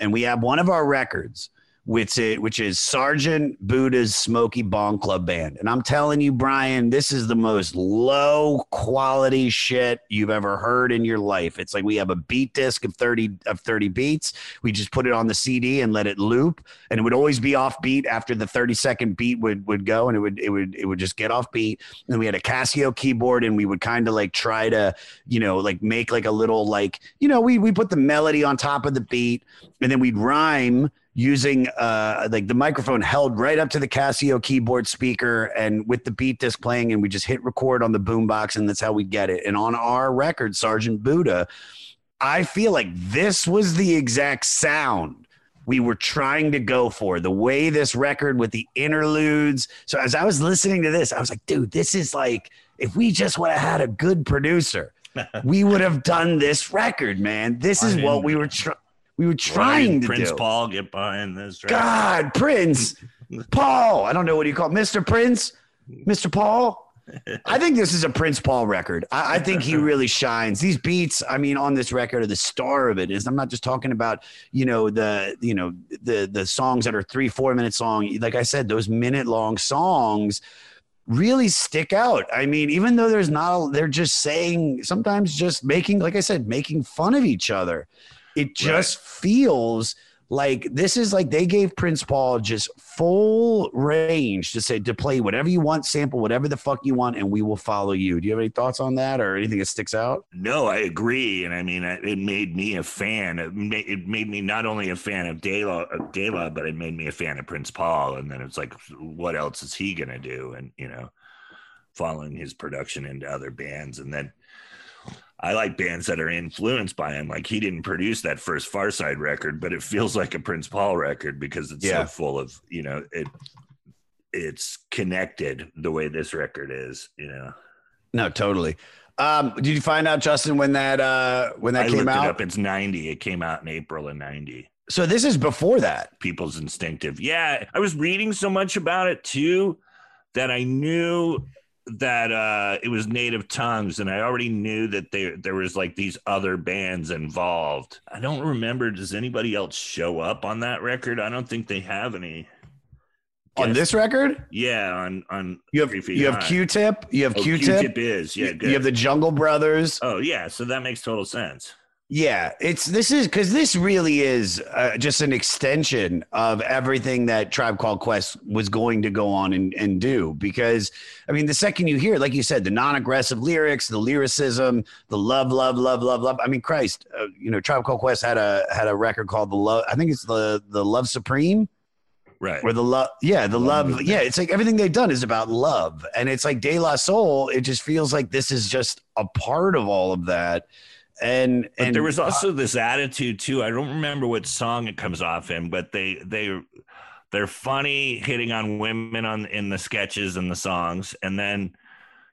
and we have one of our records, which it which is Sergeant Buddha's Smokey Bong Club Band, and I'm telling you, Brian, this is the most low quality shit you've ever heard in your life. It's like we have a beat disc of thirty of thirty beats. We just put it on the C D and let it loop, and it would always be off beat after the thirty second beat would would go, and it would it would it would just get off beat. And we had a Casio keyboard, and we would kind of like try to, you know, like make like a little like, you know, we we put the melody on top of the beat, and then we'd rhyme using uh like the microphone held right up to the Casio keyboard speaker and with the beat disc playing, and we just hit record on the boombox, and that's how we get it. And on our record, Sergeant Buddha, I feel like this was the exact sound we were trying to go for, the way this record with the interludes. So as I was listening to this, I was like, dude, this is like, if we just would have had a good producer, we would have done this record, man. This is what we were trying We were trying Brian, to Prince do. Paul, get behind this. Right? God, Prince Paul. I don't know what you call Mister Prince, Mister Paul. I think this is a Prince Paul record. I, I think he really shines. These beats, I mean, on this record are the star of it. Is I'm not just talking about, you know, the, you know, the, the songs that are three, four minutes long. Like I said, those minute long songs really stick out. I mean, even though there's not, they're just saying sometimes just making, like I said, making fun of each other. It just right. feels like this is like they gave Prince Paul just full range to say, to play whatever you want, sample whatever the fuck you want, and we will follow you. Do you have any thoughts on that or anything that sticks out? No, I agree. And I mean, it made me a fan. It made, it made me not only a fan of De La, of De La, but it made me a fan of Prince Paul. And then it's like, what else is he going to do? And, you know, following his production into other bands. And then I like bands that are influenced by him. Like he didn't produce that first Far Side record, but it feels like a Prince Paul record because it's yeah. so full of, you know, it it's connected the way this record is, you know? No, totally. Um, did you find out, Justin, when that, uh, when that I came out? It up, it's ninety. It came out in April of ninety. So this is before that. People's Instinctive. Yeah. I was reading so much about it too, that I knew that uh it was Native Tongues, and I already knew that they, there was like these other bands involved. I don't remember, does anybody else show up on that record? I don't think they have any. Guess. On this record? Yeah, on on you have you have Q-Tip, you have oh, Q-Tip. Q-Tip is yeah. Good. You have the Jungle Brothers. Oh yeah, so that makes total sense. Yeah, it's this is because this really is uh, just an extension of everything that Tribe Called Quest was going to go on and, and do. Because, I mean, the second you hear, like you said, the non-aggressive lyrics, the lyricism, the love, love, love, love, love. I mean, Christ, uh, you know, Tribe Called Quest had a had a record called the Love. I think it's the the Love Supreme. Right. Where the love. Yeah. The love. love. Yeah. It's like everything they've done is about love. And it's like De La Soul. It just feels like this is just a part of all of that. And, but and there was also this attitude too. I don't remember what song it comes off in, but they they they're funny hitting on women on in the sketches and the songs, and then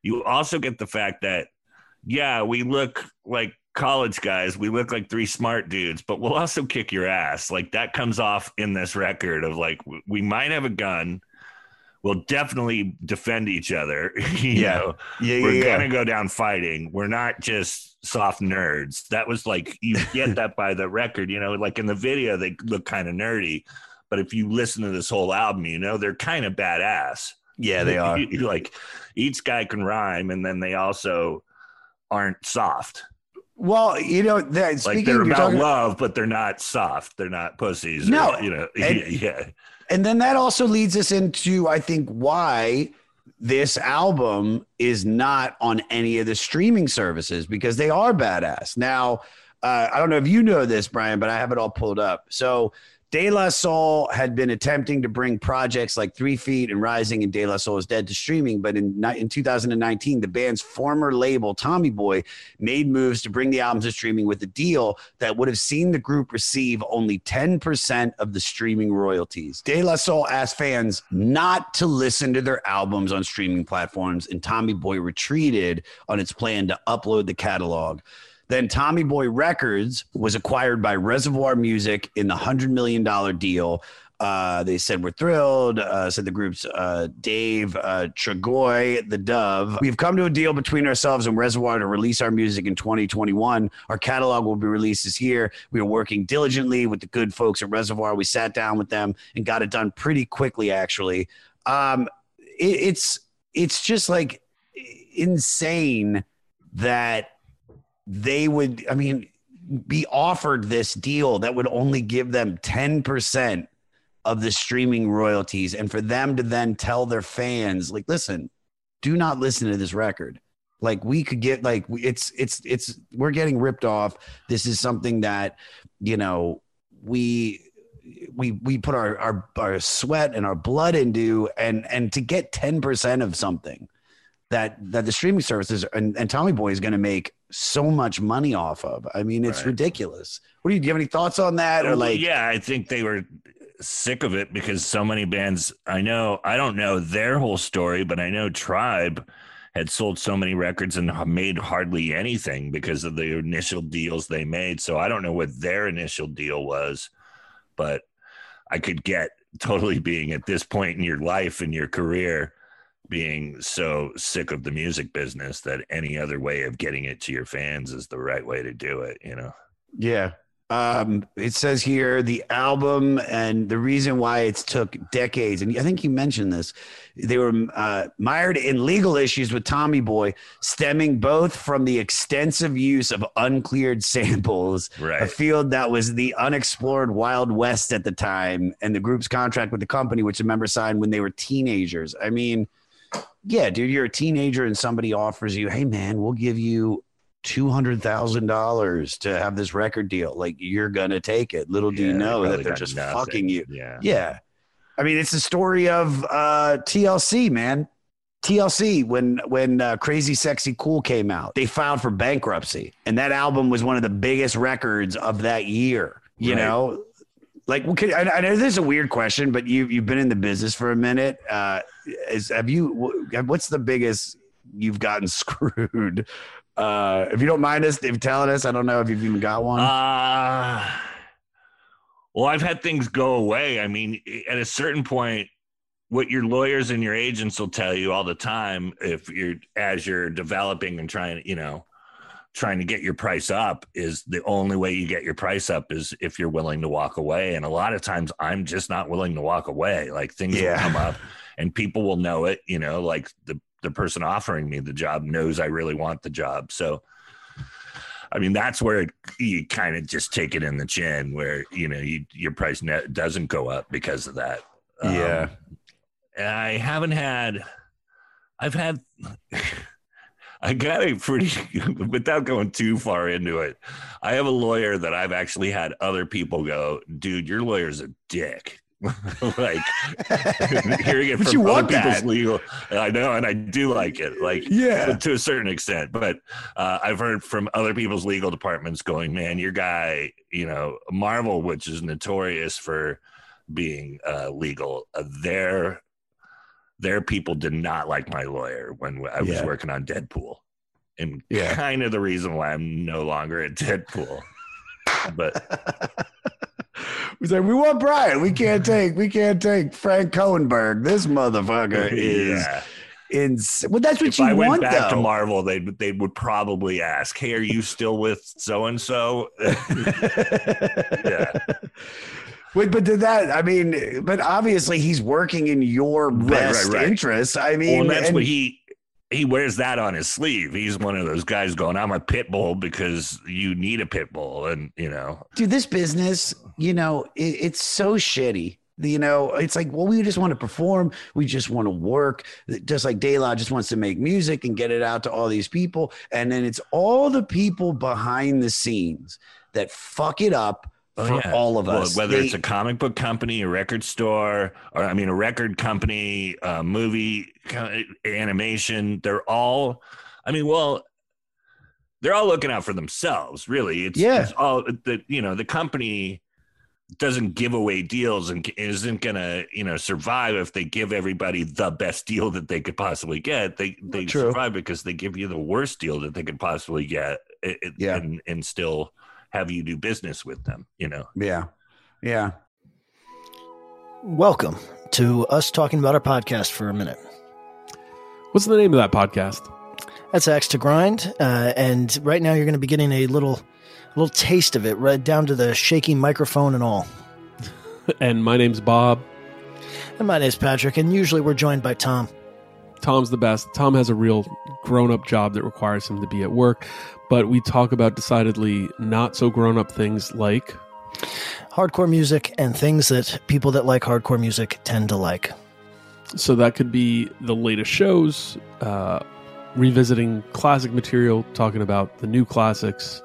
you also get the fact that yeah, we look like college guys, we look like three smart dudes, but we'll also kick your ass. Like that comes off in this record of like we might have a gun. We'll definitely defend each other. you yeah. know, yeah, we're yeah, gonna yeah. go down fighting. We're not just soft nerds. That was like you get that by the record, you know, like in the video they look kind of nerdy, but if you listen to this whole album, you know, they're kind of badass. Yeah, they are. You're like each guy can rhyme, and then they also aren't soft. Well, you know, that, speaking, like they're about love, but they're not soft. They're not pussies. No, or, you know, and, yeah. And then that also leads us into, I think, why this album is not on any of the streaming services, because they are badass. Now, uh, I don't know if you know this, Brian, but I have it all pulled up. So De La Soul had been attempting to bring projects like Three Feet and Rising and De La Soul is Dead to streaming. But in, in two thousand nineteen, the band's former label, Tommy Boy, made moves to bring the albums to streaming with a deal that would have seen the group receive only ten percent of the streaming royalties. De La Soul asked fans not to listen to their albums on streaming platforms, and Tommy Boy retreated on its plan to upload the catalog. Then Tommy Boy Records was acquired by Reservoir Music in the one hundred million dollars deal. Uh, they said, we're thrilled, uh, said the group's uh, Dave uh, Tregoy, the Dove. We've come to a deal between ourselves and Reservoir to release our music in twenty twenty-one. Our catalog will be released this year. We are working diligently with the good folks at Reservoir. We sat down with them and got it done pretty quickly, actually. Um, it, it's it's just like insane that they would, I mean, be offered this deal that would only give them ten percent of the streaming royalties. And for them to then tell their fans, like, listen, do not listen to this record. Like we could get like, it's, it's, it's, we're getting ripped off. This is something that, you know, we, we, we put our, our, our sweat and our blood into, and, and to get ten percent of something that, that the streaming services and, and Tommy Boy is going to make so much money off of. I mean, it's right. ridiculous. What do you, do you have any thoughts on that? Or like, yeah, I think they were sick of it because so many bands, I know, I don't know their whole story, but I know Tribe had sold so many records and made hardly anything because of the initial deals they made. So I don't know what their initial deal was, but I could get totally being at this point in your life and your career being so sick of the music business that any other way of getting it to your fans is the right way to do it, you know? Yeah. Um, it says here the album and the reason why it's took decades. And I think you mentioned this, they were uh, mired in legal issues with Tommy Boy stemming both from the extensive use of uncleared samples, right. a field that was the unexplored Wild West at the time, and the group's contract with the company, which the members signed when they were teenagers. I mean, yeah, dude, you're a teenager and somebody offers you, hey, man, we'll give you two hundred thousand dollars to have this record deal. Like, you're going to take it. Little yeah, do you know that they're just nothing. fucking you. Yeah. yeah. I mean, it's the story of uh, T L C, man. T L C, when when uh, Crazy Sexy Cool came out, they filed for bankruptcy. And that album was one of the biggest records of that year, you right. know? Like, I know this is a weird question, but you, you've been in the business for a minute. Uh, is, have you, what's the biggest you've gotten screwed? Uh, if you don't mind us if telling us, I don't know if you've even got one. Uh, well, I've had things go away. I mean, at a certain point, what your lawyers and your agents will tell you all the time, if you're, as you're developing and trying, you know, trying to get your price up, is the only way you get your price up is if you're willing to walk away. And a lot of times I'm just not willing to walk away. Like things yeah. will come up and people will know it, you know, like the, the person offering me the job knows I really want the job. So I mean, that's where it, you kind of just take it in the chin, where, you know, you, your price net doesn't go up because of that. Um, yeah. I haven't had, I've had, I got a pretty, without going too far into it, I have a lawyer that I've actually had other people go, dude, your lawyer's a dick. Like, hearing it from other people's legal, I know, and I do like it, like, yeah, to a certain extent. But uh, I've heard from other people's legal departments going, man, your guy, you know, Marvel, which is notorious for being uh, legal, uh, their their people did not like my lawyer when I was yeah. working on Deadpool, and yeah. kind of the reason why I'm no longer at Deadpool. But we said, we want Brian. We can't take, we can't take Frank Cohenberg. This motherfucker is yeah. insane. Well, that's what if you I want. If I went back though. to Marvel, they they would probably ask, "Hey, are you still with so and so?" Yeah. Wait, but did that? I mean, but obviously he's working in your best right, right, right. interest. I mean, well, that's and- what he. He wears that on his sleeve. He's one of those guys going, I'm a pit bull because you need a pit bull. And, you know, dude, this business, you know, it, it's so shitty. You know, it's like, well, we just want to perform. We just want to work. Just like De La just wants to make music and get it out to all these people. And then it's all the people behind the scenes that fuck it up. Oh, for yeah. all of us, well, whether they, it's a comic book company, a record store, or I mean, a record company, a movie, animation, they're all, I mean, well, they're all looking out for themselves, really. It's, yeah. it's all the, you know, the company doesn't give away deals and isn't going to, you know, survive if they give everybody the best deal that they could possibly get. They, they True. survive because they give you the worst deal that they could possibly get it, yeah. and, and still have you do business with them, you know? Yeah. Yeah. Welcome to us talking about our podcast for a minute. What's the name of that podcast? That's Axe to Grind. Uh, and right now you're going to be getting a little, a little taste of it, right down to the shaky microphone and all. And my name's Bob. And my name's Patrick. And usually we're joined by Tom. Tom's the best. Tom has a real grown-up job that requires him to be at work, but we talk about decidedly not so grown-up things like hardcore music and things that people that like hardcore music tend to like. So that could be the latest shows, uh, revisiting classic material, talking about the new classics,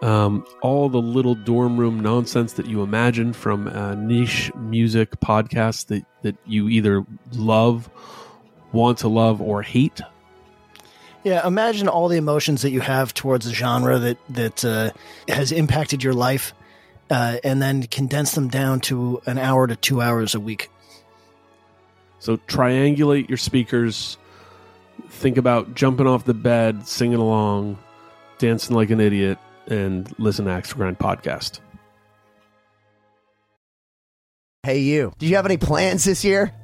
um, all the little dorm room nonsense that you imagine from uh, niche music podcasts that, that you either love, want to love, or hate. Yeah, imagine all the emotions that you have towards a genre that that uh, has impacted your life, uh, and then condense them down to an hour to two hours a week. So triangulate your speakers. Think about jumping off the bed, singing along, dancing like an idiot, and listen to Axe to Grind podcast. Hey, you. Do you have any plans this year?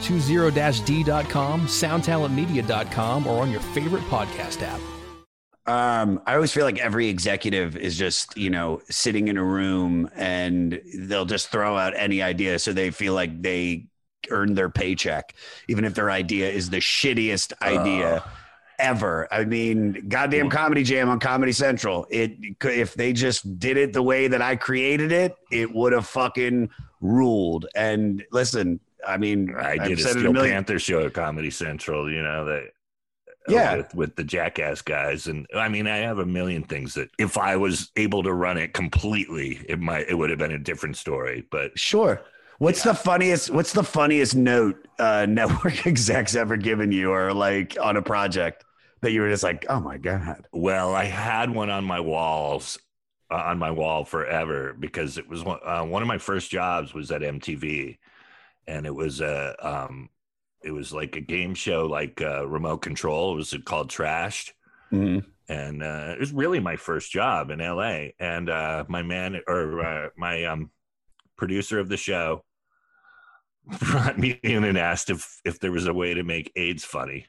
twenty d dot com, sound talent media dot com, or on your favorite podcast app. Um, I always feel like every executive is just, you know, sitting in a room and they'll just throw out any idea so they feel like they earned their paycheck, even if their idea is the shittiest idea uh, ever. I mean, goddamn Comedy Jam on Comedy Central. It if they just did it the way that I created it, it would have fucking ruled. And listen, I mean, I did I've a Steel a Panther show at Comedy Central, you know, that. Yeah, with, with the Jackass guys, and I mean, I have a million things that if I was able to run it completely, it might it would have been a different story. But sure, what's yeah. the funniest? What's the funniest note uh, network execs ever given you, or like on a project that you were just like, oh my god? Well, I had one on my walls, uh, on my wall forever because it was one, uh, one of my first jobs was at M T V, and it was a. Uh, um, It was like a game show, like uh, Remote Control. It was called Trashed. Mm-hmm. And uh, it was really my first job in L A. And uh, my man or uh, my um, producer of the show brought me in and asked if if there was a way to make AIDS funny.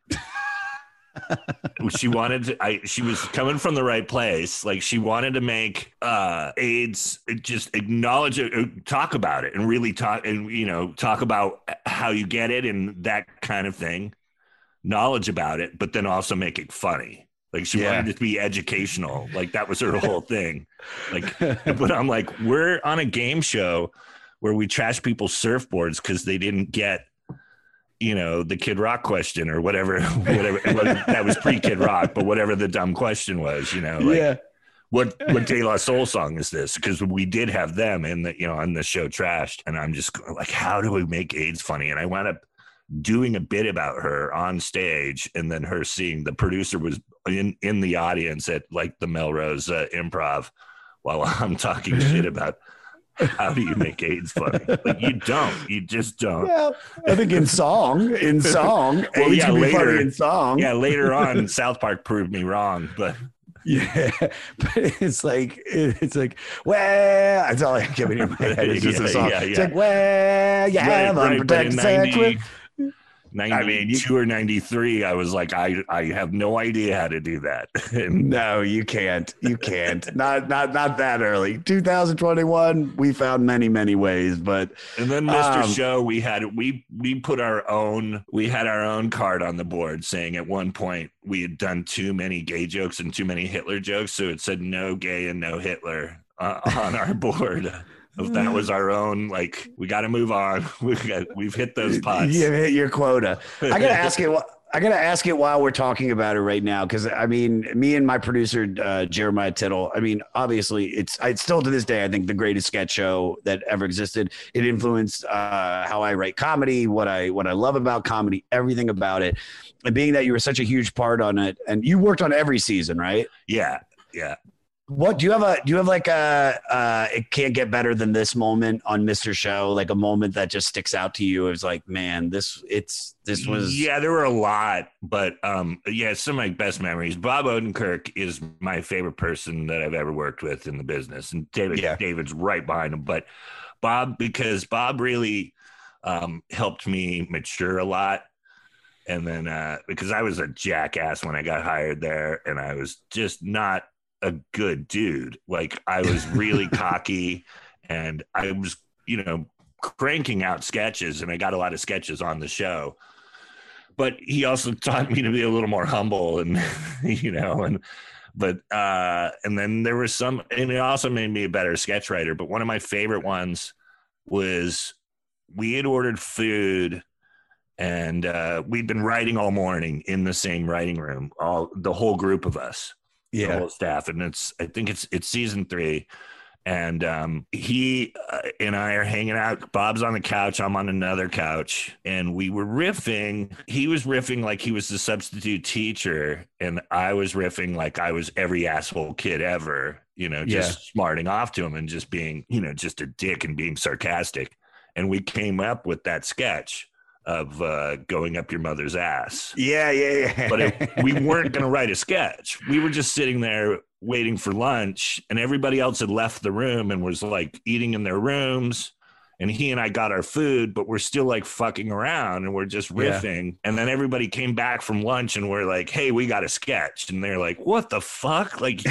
She wanted to, I she was coming from the right place. Like, she wanted to make uh AIDS, just acknowledge it, talk about it, and really talk, and you know, talk about how you get it and that kind of thing, knowledge about it, but then also make it funny. Like, she yeah. wanted it to be educational. Like, that was her whole thing. Like, but I'm like, we're on a game show where we trash people's surfboards because they didn't get, you know, the Kid Rock question or whatever, whatever that was pre-Kid Rock, but whatever the dumb question was, you know, like yeah. what what De La Soul song is this? Because we did have them in the, you know, on the show Trashed, and I'm just like, how do we make AIDS funny? And I wound up doing a bit about her on stage, and then her seeing the producer was in in the audience at like the Melrose uh, Improv while I'm talking shit about. How do you make AIDS funny? Like, you don't. You just don't. Well, I think in song, in song. well, yeah, later in song. Yeah, later on, South Park proved me wrong, but yeah, but it's like it's like well, that's all I can get in my head. It's just yeah, a song. Yeah, yeah. It's like well, yeah, right, right, but in ninety-two or ninety-three, I was like, I I have no idea how to do that. No, you can't. You can't. not not not that early. two thousand twenty-one, we found many, many ways, but and then Mister Um, Show, we had we we put our own we had our own card on the board saying at one point we had done too many gay jokes and too many Hitler jokes, so it said no gay and no Hitler uh, on our board. If that was our own, like, we got to move on. We got, we've hit those pots. You've hit your quota. I got to ask you. I got to ask it while we're talking about it right now, because I mean, me and my producer uh, Jeremiah Tittle. I mean, obviously, it's it's still to this day, I think, the greatest sketch show that ever existed. It influenced uh, how I write comedy, what I what I love about comedy, everything about it. And being that you were such a huge part on it, and you worked on every season, right? Yeah, yeah. What do you have a do you have like a uh it can't get better than this moment on Mister Show, like a moment that just sticks out to you? It's like, man, this it's this was yeah there were a lot, but um yeah some of my best memories. Bob Odenkirk is my favorite person that I've ever worked with in the business, and David yeah. David's right behind him, but Bob, because Bob really um helped me mature a lot. And then uh because I was a jackass when I got hired there, and I was just not a good dude. Like, I was really cocky, and I was, you know, cranking out sketches, and I got a lot of sketches on the show, but he also taught me to be a little more humble, and, you know, and, but, uh, and then there was some, and it also made me a better sketch writer. But one of my favorite ones was, we had ordered food, and uh, we'd been writing all morning in the same writing room, all the whole group of us. Yeah, the whole staff. And it's I think it's it's season three, and um he uh, and I are hanging out. Bob's on the couch, I'm on another couch, and we were riffing. He was riffing like he was the substitute teacher, and I was riffing like I was every asshole kid ever, you know, just yeah. smarting off to him and just being, you know, just a dick and being sarcastic. And we came up with that sketch of uh going up your mother's ass. Yeah, yeah, yeah. But it, we weren't going to write a sketch. We were just sitting there waiting for lunch, and everybody else had left the room and was like eating in their rooms. And he and I got our food, but we're still like fucking around, and we're just riffing. Yeah. And then everybody came back from lunch, and we're like, hey, we got a sketch. And they're like, what the fuck? Like,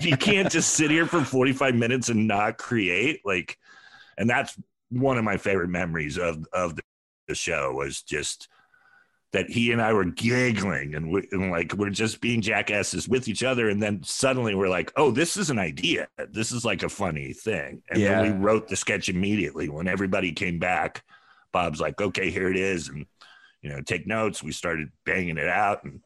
you can't just sit here for forty-five minutes and not create. Like, and that's one of my favorite memories of of the show, was just that he and I were giggling, and, we, and like we're just being jackasses with each other, and then suddenly we're like, oh, this is an idea, this is like a funny thing. And yeah. then we wrote the sketch immediately when everybody came back. Bob's like, okay, here it is, and, you know, take notes. We started banging it out and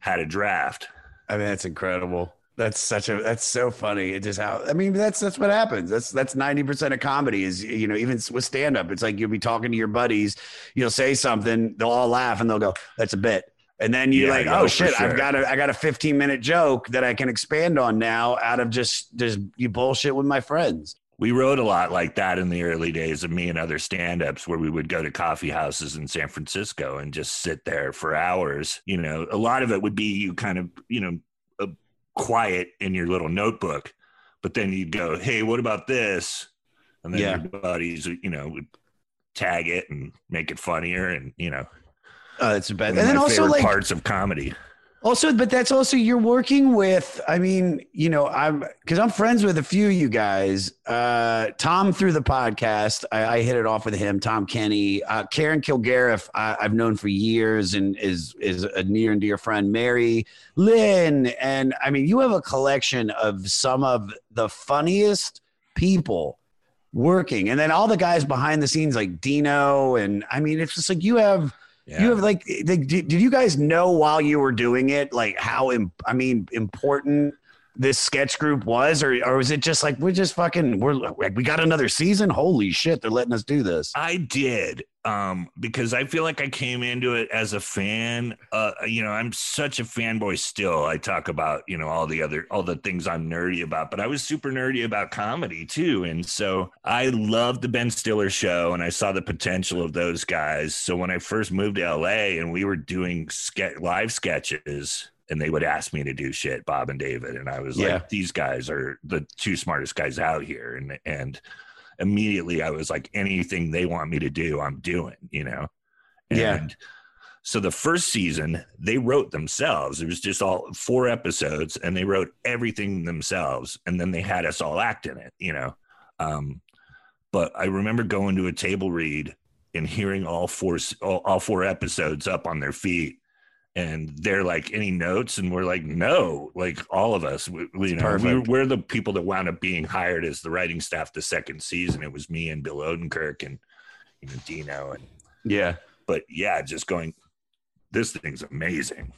had a draft. I mean, that's incredible. That's such a, that's so funny. It just how, I mean, that's, that's what happens. That's, that's ninety percent of comedy is, you know, even with stand-up, it's like, you'll be talking to your buddies, you'll say something, they'll all laugh, and they'll go, that's a bit. And then you're yeah, like, oh, shit, sure. I've got a, I got a fifteen minute joke that I can expand on now out of just, just you bullshit with my friends. we wrote a lot like that in the early days of me and other stand-ups, where we would go to coffee houses in San Francisco and just sit there for hours. You know, a lot of it would be you kind of, you know, uh, quiet in your little notebook, but then you'd go, hey, what about this? And then yeah. your buddies, you know, would tag it and make it funnier. And, you know, uh, it's a bad, and then also like parts of comedy. Also, but that's also, you're working with, I mean, you know, I'm, because I'm friends with a few of you guys. Uh, Tom through the podcast, I, I hit it off with him, Tom Kenny. Uh, Karen Kilgariff, I, I've known for years and is is a near and dear friend. Mary Lynn, and I mean, you have a collection of some of the funniest people working. And then all the guys behind the scenes like Dino, and I mean, it's just like you have... Yeah. You have like, they, did you guys know while you were doing it, like how, imp- I mean, important this sketch group was, or, or was it just like, we're just fucking, we're like, we got another season. Holy shit. They're letting us do this. I did. Um, because I feel like I came into it as a fan. Uh, you know, I'm such a fanboy still. I talk about, you know, all the other, all the things I'm nerdy about, but I was super nerdy about comedy too. And so I loved the Ben Stiller Show, and I saw the potential of those guys. So when I first moved to L A and we were doing ske- live sketches, and they would ask me to do shit, Bob and David, and I was yeah. like, these guys are the two smartest guys out here. And, and, immediately I was like, anything they want me to do, I'm doing, you know? And yeah. so the first season they wrote themselves. It was just all four episodes, and they wrote everything themselves. And then they had us all act in it, you know? Um, but I remember going to a table read and hearing all four, all, all four episodes up on their feet. And they're like, any notes? And we're like, no, like all of us, we, you know, we're, we're the people that wound up being hired as the writing staff the second season. It was me and Bill Odenkirk and you know, Dino. And yeah, but yeah, just going, this thing's amazing.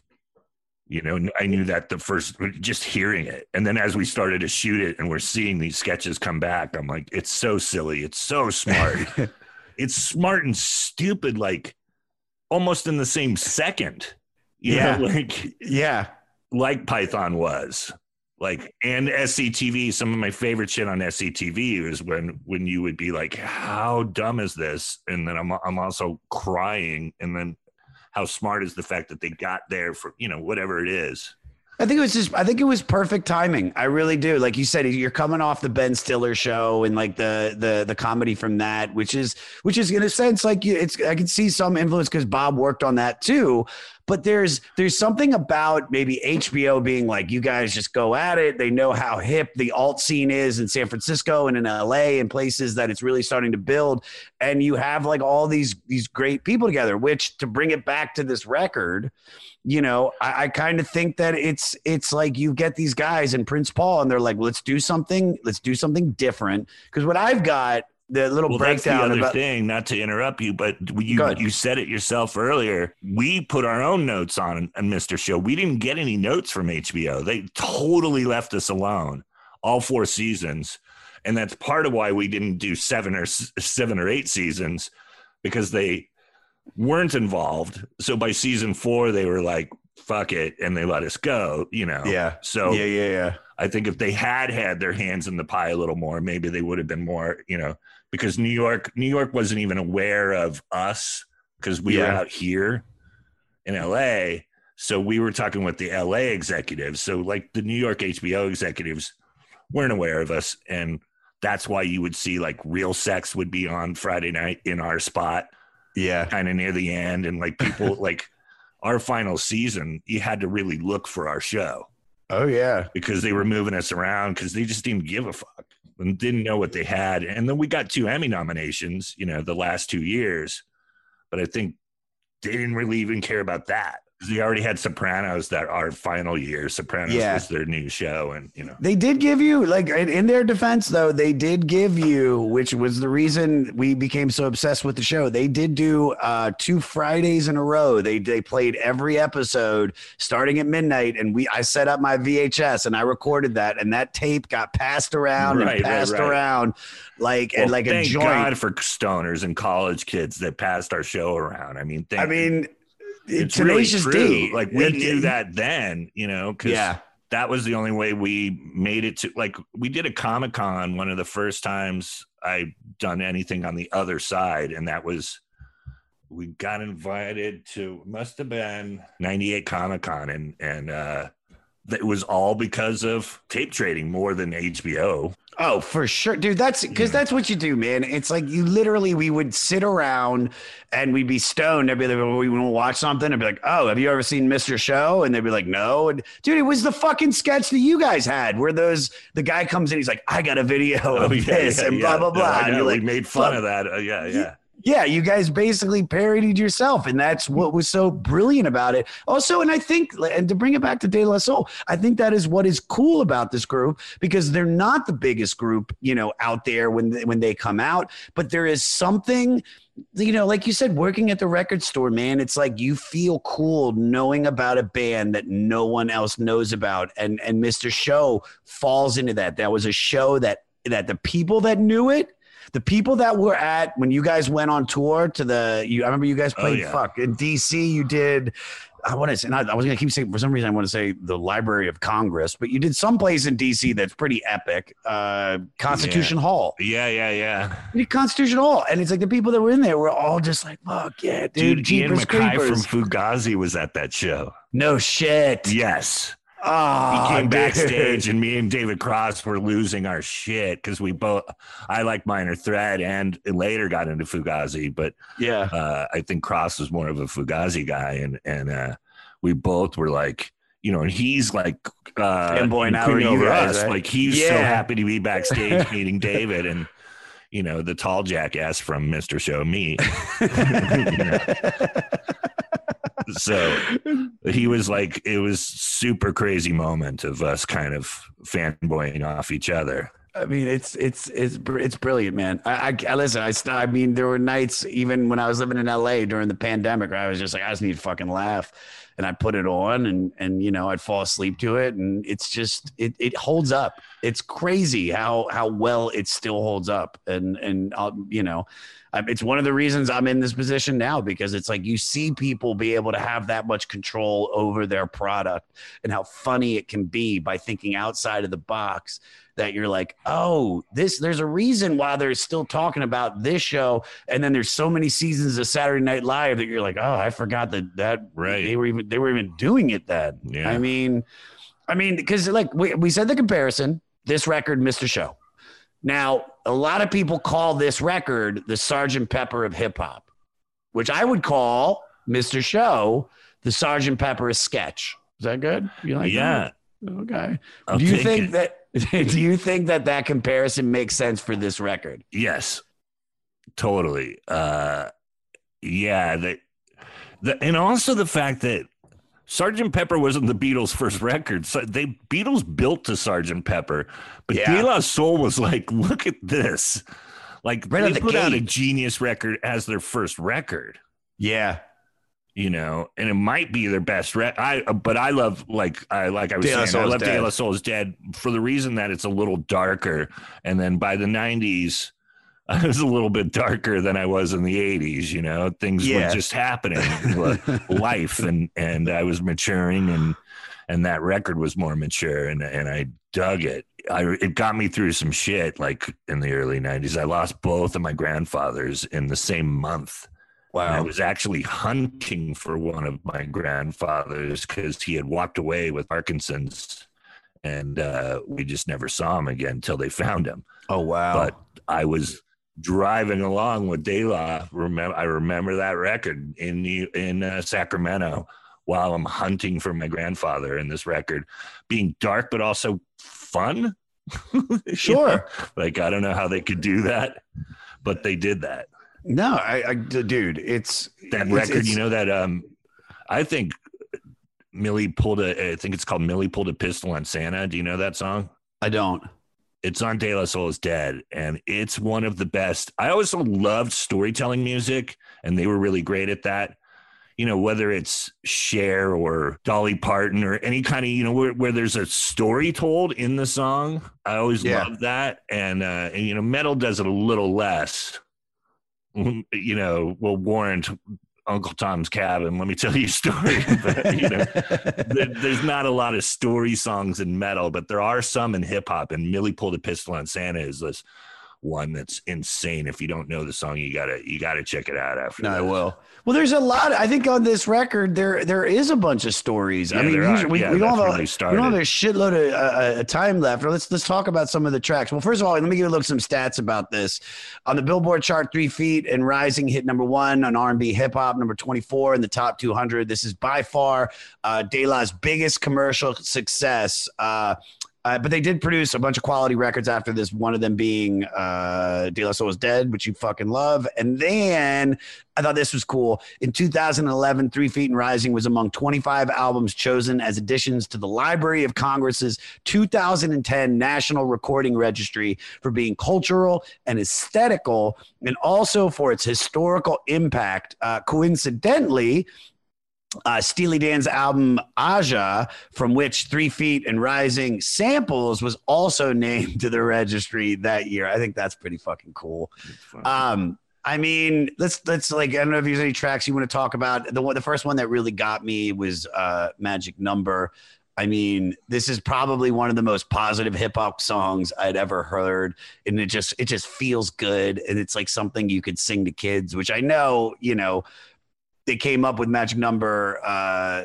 You know, I knew that the first, just hearing it. And then as we started to shoot it and we're seeing these sketches come back, I'm like, it's so silly. It's so smart. It's smart and stupid, like almost in the same second. Yeah, yeah, like yeah, like Python was like, and S C T V. Some of my favorite shit on S C T V is when when you would be like, "How dumb is this?" And then I'm I'm also crying. And then, how smart is the fact that they got there for, you know, whatever it is. I think it was just, I think it was perfect timing. I really do. Like you said, you're coming off the Ben Stiller Show and like the, the, the comedy from that, which is, which is in a sense, like you, it's, I can see some influence because Bob worked on that too, but there's, there's something about maybe H B O being like, you guys just go at it. They know how hip the alt scene is in San Francisco and in L A and places that it's really starting to build. And you have like all these, these great people together, which to bring it back to this record, you know, I, I kind of think that it's it's like you get these guys in Prince Paul and they're like, let's do something. Let's do something different. Because what I've got, the little well, breakdown. That's the other about- thing, not to interrupt you, but you, you said it yourself earlier. We put our own notes on a Mister Show. We didn't get any notes from H B O. They totally left us alone all four seasons. And that's part of why we didn't do seven or seven or eight seasons, because they weren't involved. So by season four, they were like, fuck it. And they let us go, you know? Yeah. So yeah, yeah, yeah. I think if they had had their hands in the pie a little more, maybe they would have been more, you know, because New York, New York wasn't even aware of us because we yeah. were out here in L A. So we were talking with the L A executives. So like the New York H B O executives weren't aware of us. And that's why you would see like Real Sex would be on Friday night in our spot. Yeah, kind of near the end, and like people like our final season, you had to really look for our show. Oh yeah, because they were moving us around because they just didn't give a fuck and didn't know what they had. And then we got two Emmy nominations, you know, the last two years, but I think they didn't really even care about that. They already had Sopranos that our final year. Sopranos yeah. was their new show. And, you know, they did give you like in their defense, though, they did give you, which was the reason we became so obsessed with the show. They did do uh, two Fridays in a row. They they played every episode starting at midnight. And we I set up my V H S and I recorded that. And that tape got passed around right, and passed right, right. around like well, and like thank a joint. God for stoners and college kids that passed our show around. I mean, thank I mean. It's, it's really true. Day. Like we it, do that then, you know, because yeah. that was the only way we made it to, like, we did a Comic-Con one of the first times I'd done anything on the other side. And that was, we got invited to, must have been ninety-eight Comic-Con. And, and uh, it was all because of tape trading more than H B O. Oh, for sure. Dude, that's because that's what you do, man. It's like you literally, we would sit around and we'd be stoned. I'd be like, well, we want to watch something. I'd be like, oh, have you ever seen Mister Show? And they'd be like, no. And dude, it was the fucking sketch that you guys had where those, the guy comes in, he's like, I got a video oh, of yeah, this yeah, and yeah. blah, blah, blah. No, and you're like, we made fun of that. Uh, yeah, yeah. You, yeah, you guys basically parodied yourself, and that's what was so brilliant about it. Also, and I think, and to bring it back to De La Soul, I think that is what is cool about this group, because they're not the biggest group, you know, out there when they, when they come out, but there is something, you know, like you said, working at the record store, man, it's like you feel cool knowing about a band that no one else knows about, and and Mister Show falls into that. That was a show that that the people that knew it, the people that were at when you guys went on tour to the, you, I remember you guys played oh, yeah. fuck in D C. You did, I want to say, and I, I was going to keep saying, for some reason, I want to say the Library of Congress, but you did someplace in D C that's pretty epic. Uh, Constitution yeah. Hall. Yeah, yeah, yeah. You did Constitution Hall. And it's like the people that were in there were all just like, fuck yeah, dude. Dude, Ian MacKay from Fugazi was at that show. No shit. Yes. Oh, he came dude. backstage, and me and David Cross were losing our shit because we both, I like Minor Threat and later got into Fugazi, but yeah, uh, I think Cross was more of a Fugazi guy, and and uh, we both were like, you know, and he's like, uh, and boy, now over you guys, us, right? Like he's yeah. so happy to be backstage meeting David and. You know, the tall jackass from Mister Show Me. So he was like, it was super crazy moment of us kind of fanboying off each other. I mean, it's it's it's it's brilliant, man. I, I listen. I I mean, there were nights even when I was living in L A during the pandemic, where I was just like, I just need to fucking laugh, and I put it on, and and you know, I'd fall asleep to it, and it's just it it holds up. It's crazy how how well it still holds up, and and I'll, you know, it's one of the reasons I'm in this position now, because it's like you see people be able to have that much control over their product and how funny it can be by thinking outside of the box. That you're like, oh, this, there's a reason why they're still talking about this show. And then there's so many seasons of Saturday Night Live that you're like, oh, I forgot that that right. they were even they were even doing it then. Yeah. I mean, I mean, because like we, we said the comparison, this record, Mister Show. Now, a lot of people call this record the Sergeant Pepper of hip hop, which I would call Mister Show the Sergeant Pepper sketch. Is that good? You like yeah. that? Okay. I'll Do you think it. that? Do you think that that comparison makes sense for this record? Yes, totally. Uh, yeah. The, the, and also the fact that Sergeant Pepper wasn't the Beatles' first record. So they Beatles built to Sergeant Pepper, but yeah. De La Soul was like, look at this. Like right they the put gate. out a genius record as their first record. Yeah. You know, and it might be their best. Re- I, but I love, like I like I was saying, I love De La Soul's Dead for the reason that it's a little darker. And then by the nineties, I was a little bit darker than I was in the eighties. You know, things yeah. were just happening, life, and and I was maturing, and and that record was more mature, and and I dug it. I it got me through some shit. Like in the early nineties, I lost both of my grandfathers in the same month. Wow. I was actually hunting for one of my grandfathers because he had walked away with Parkinson's, and uh, we just never saw him again until they found him. Oh, wow. But I was driving along with De La. Remember, I remember that record in the, in uh, Sacramento while I'm hunting for my grandfather, and this record being dark but also fun. Sure. You know? Like, I don't know how they could do that, but they did that. No, I, I, dude, it's that it's, record. It's, you know that. Um, I think Millie pulled a. I think it's called Millie Pulled a Pistol on Santa. Do you know that song? I don't. It's on De La Soul's Dead, and it's one of the best. I always loved storytelling music, and they were really great at that. You know, whether it's Cher or Dolly Parton or any kind of, you know, where, where there's a story told in the song, I always yeah. love that. And uh, and you know, metal does it a little less. You know, will warrant Uncle Tom's Cabin, let me tell you a story. But, you know, there, there's not a lot of story songs in metal, but there are some in hip hop. And Millie Pulled a Pistol on Santa is this one that's insane. If you don't know the song, you gotta you gotta check it out after. No, that. I will. Well, there's a lot. I think on this record, there there is a bunch of stories. Yeah, I mean, usually, we, yeah, we don't have a, we don't have a shitload of uh, time left. Let's let's talk about some of the tracks. Well, first of all, let me give you a look at some stats about this. On the Billboard chart, Three Feet and Rising hit number one on R and B hip hop, number twenty-four in the top two hundred. This is by far uh, De La's biggest commercial success. Uh, Uh, but they did produce a bunch of quality records after this, one of them being uh, De La Soul Is Dead, which you fucking love. And then I thought this was cool. In two thousand eleven, Three Feet and Rising was among twenty-five albums chosen as additions to the Library of Congress's two thousand ten National Recording Registry for being cultural and aesthetical, and also for its historical impact. Uh, coincidentally, Uh, Steely Dan's album Aja, from which Three Feet and Rising samples, was also named to the registry that year. I think that's pretty fucking cool. Um, I mean, let's let's like I don't know if there's any tracks you want to talk about. The one, the first one that really got me was uh, Magic Number. I mean, this is probably one of the most positive hip hop songs I'd ever heard. And it just it just feels good, and it's like something you could sing to kids, which I know, you know. They came up with Magic Number uh,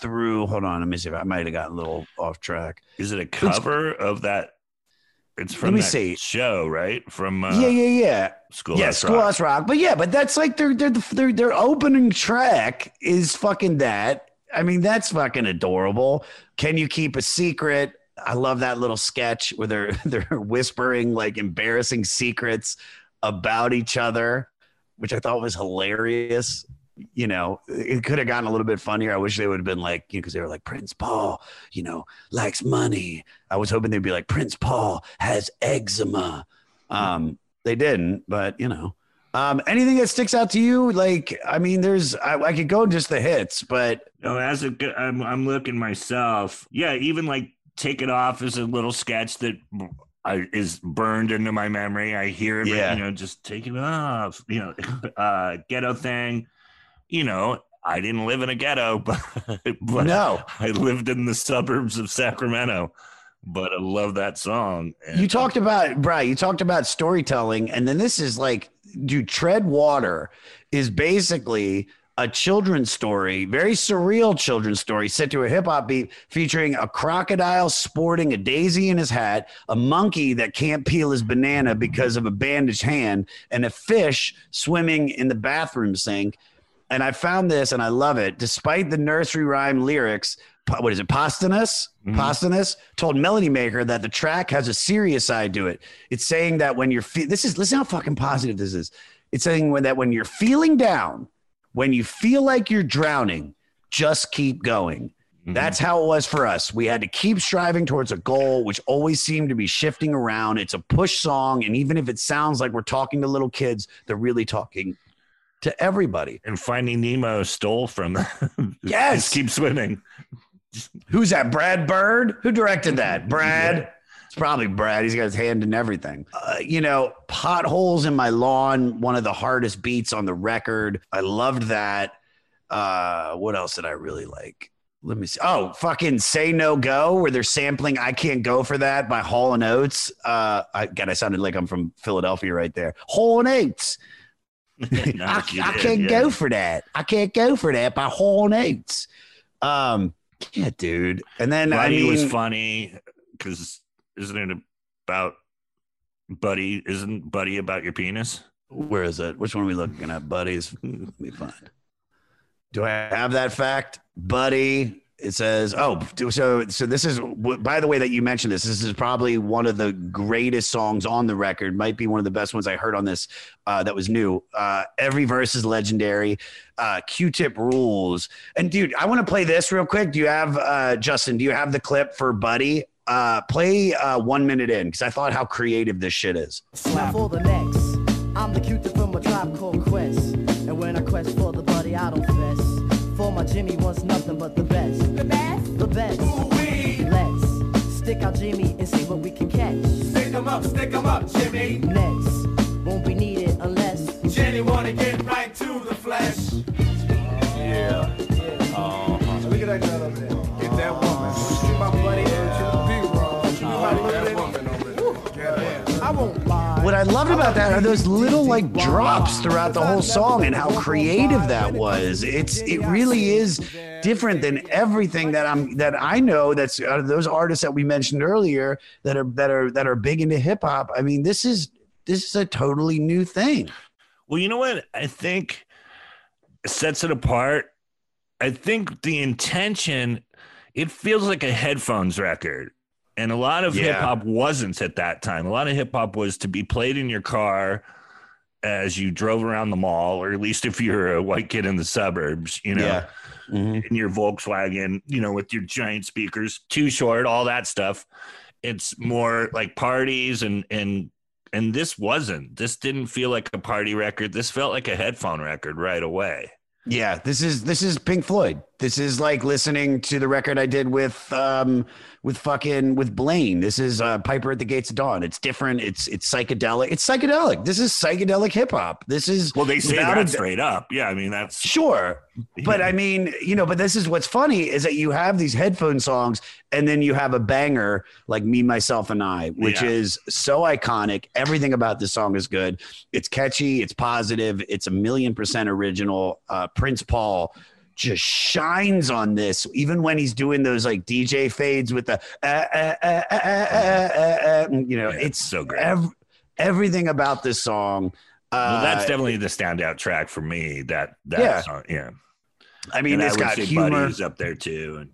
through, hold on, let me see if I might have gotten a little off track. Is it a cover it's, of that? It's from let me that see. show, right? From uh, yeah, yeah, yeah. Schoolhouse yeah, School Rock. Rock. But yeah, but that's like their their their their opening track is fucking that. I mean, that's fucking adorable. Can You Keep a Secret? I love that little sketch where they're they're whispering like embarrassing secrets about each other, which I thought was hilarious. You know, it could have gotten a little bit funnier. I wish they would have been like, you know, because they were like, Prince Paul, you know, likes money. I was hoping they'd be like, Prince Paul has eczema. Um, they didn't, but you know, um, anything that sticks out to you? Like, I mean, there's, I, I could go just the hits, but no, as a good, I'm, I'm looking myself. Yeah. Even like Take It Off is a little sketch that I is burned into my memory. I hear it, yeah. You know, just take it off, you know, uh, Ghetto Thing. You know, I didn't live in a ghetto, but, but no. I lived in the suburbs of Sacramento. But I love that song. And you talked about, Brian, you talked about storytelling. And then this is like, dude, Tread Water is basically a children's story, very surreal children's story set to a hip hop beat featuring a crocodile sporting a daisy in his hat, a monkey that can't peel his banana because of a bandaged hand, and a fish swimming in the bathroom sink. And I found this, and I love it. Despite the nursery rhyme lyrics, what is it, Posdnuos? Mm-hmm. Posdnuos told Melody Maker that the track has a serious side to it. It's saying that when you're fe- this is listen how fucking positive this is. It's saying that when you're feeling down, when you feel like you're drowning, just keep going. Mm-hmm. That's how it was for us. We had to keep striving towards a goal, which always seemed to be shifting around. It's a push song, and even if it sounds like we're talking to little kids, they're really talking to everybody. And Finding Nemo stole from yes. Just keep swimming. Who's that? Brad Bird? Who directed that? Brad? Yeah. It's probably Brad. He's got his hand in everything. Uh, you know, Potholes in My Lawn, one of the hardest beats on the record. I loved that. Uh, what else did I really like? Let me see. Oh, fucking Say No Go, where they're sampling I Can't Go For That by Hall and Oates. Uh, I, God, I sounded like I'm from Philadelphia right there. Hall and Oates. no, I, I did, can't yeah. go for that. I can't go for that by Hall and Oates. Um, yeah, dude. And then Buddy I mean, was funny because isn't it about Buddy? Isn't Buddy about your penis? Where is it? Which one are we looking at? Buddy's. Let me find. Do I have that fact, Buddy? It says, oh, so so this is, by the way that you mentioned this, this is probably one of the greatest songs on the record, might be one of the best ones I heard on this uh, that was new. Uh, every verse is legendary. Uh, Q-Tip rules. And, dude, I want to play this real quick. Do you have, uh, Justin, do you have the clip for Buddy? Uh, play uh, one minute in, because I thought how creative this shit is. Slap. For the next, I'm the Q-Tip from A Tribe Called Quest. And when I quest for the buddy, I don't fess. For my Jimmy wants nothing but the best. The best? The best. Ooh-wee. Let's stick out Jimmy and see what we can catch. Stick 'em up, stick 'em up, Jimmy. Next, won't be needed unless Jenny wanna get right to the flesh. Yeah. Uh -huh. Look at that girl over there. Get that woman. She my buddy. She's a big rock. She that woman over there. I won't lie. What I loved about that are those little like drops throughout the whole song and how creative that was. It's it really is different than everything that I'm that I know. That's uh, those artists that we mentioned earlier that are that are that are big into hip hop. I mean, this is this is a totally new thing. Well, you know what I think sets it apart. I think the intention, it feels like a headphones record. And a lot of yeah. hip hop wasn't at that time. A lot of hip hop was to be played in your car as you drove around the mall, or at least if you're a white kid in the suburbs, you know, yeah. mm-hmm. in your Volkswagen, you know, with your giant speakers, Too Short, all that stuff. It's more like parties and, and, and this wasn't, this didn't feel like a party record. This felt like a headphone record right away. Yeah, this is this is Pink Floyd. This is like listening to the record I did with um with fucking with Blaine. This is uh, Piper at the Gates of Dawn. It's different. It's it's psychedelic. It's psychedelic. This is psychedelic hip hop. This is well, they say that straight up. Yeah, I mean that's sure. Yeah. But I mean, you know, but this is what's funny is that you have these headphone songs, and then you have a banger like Me, Myself, and I, which yeah. is so iconic. Everything about this song is good. It's catchy. It's positive. It's a million percent original. Uh, Prince Paul just shines on this, even when he's doing those like D J fades with the, uh, uh, uh, uh, uh, uh, uh, you know, yeah, it's, it's so great. Ev everything about this song. Uh, well, that's definitely the standout track for me. That that yeah. song, yeah. I mean, and it's I got humor up there too, and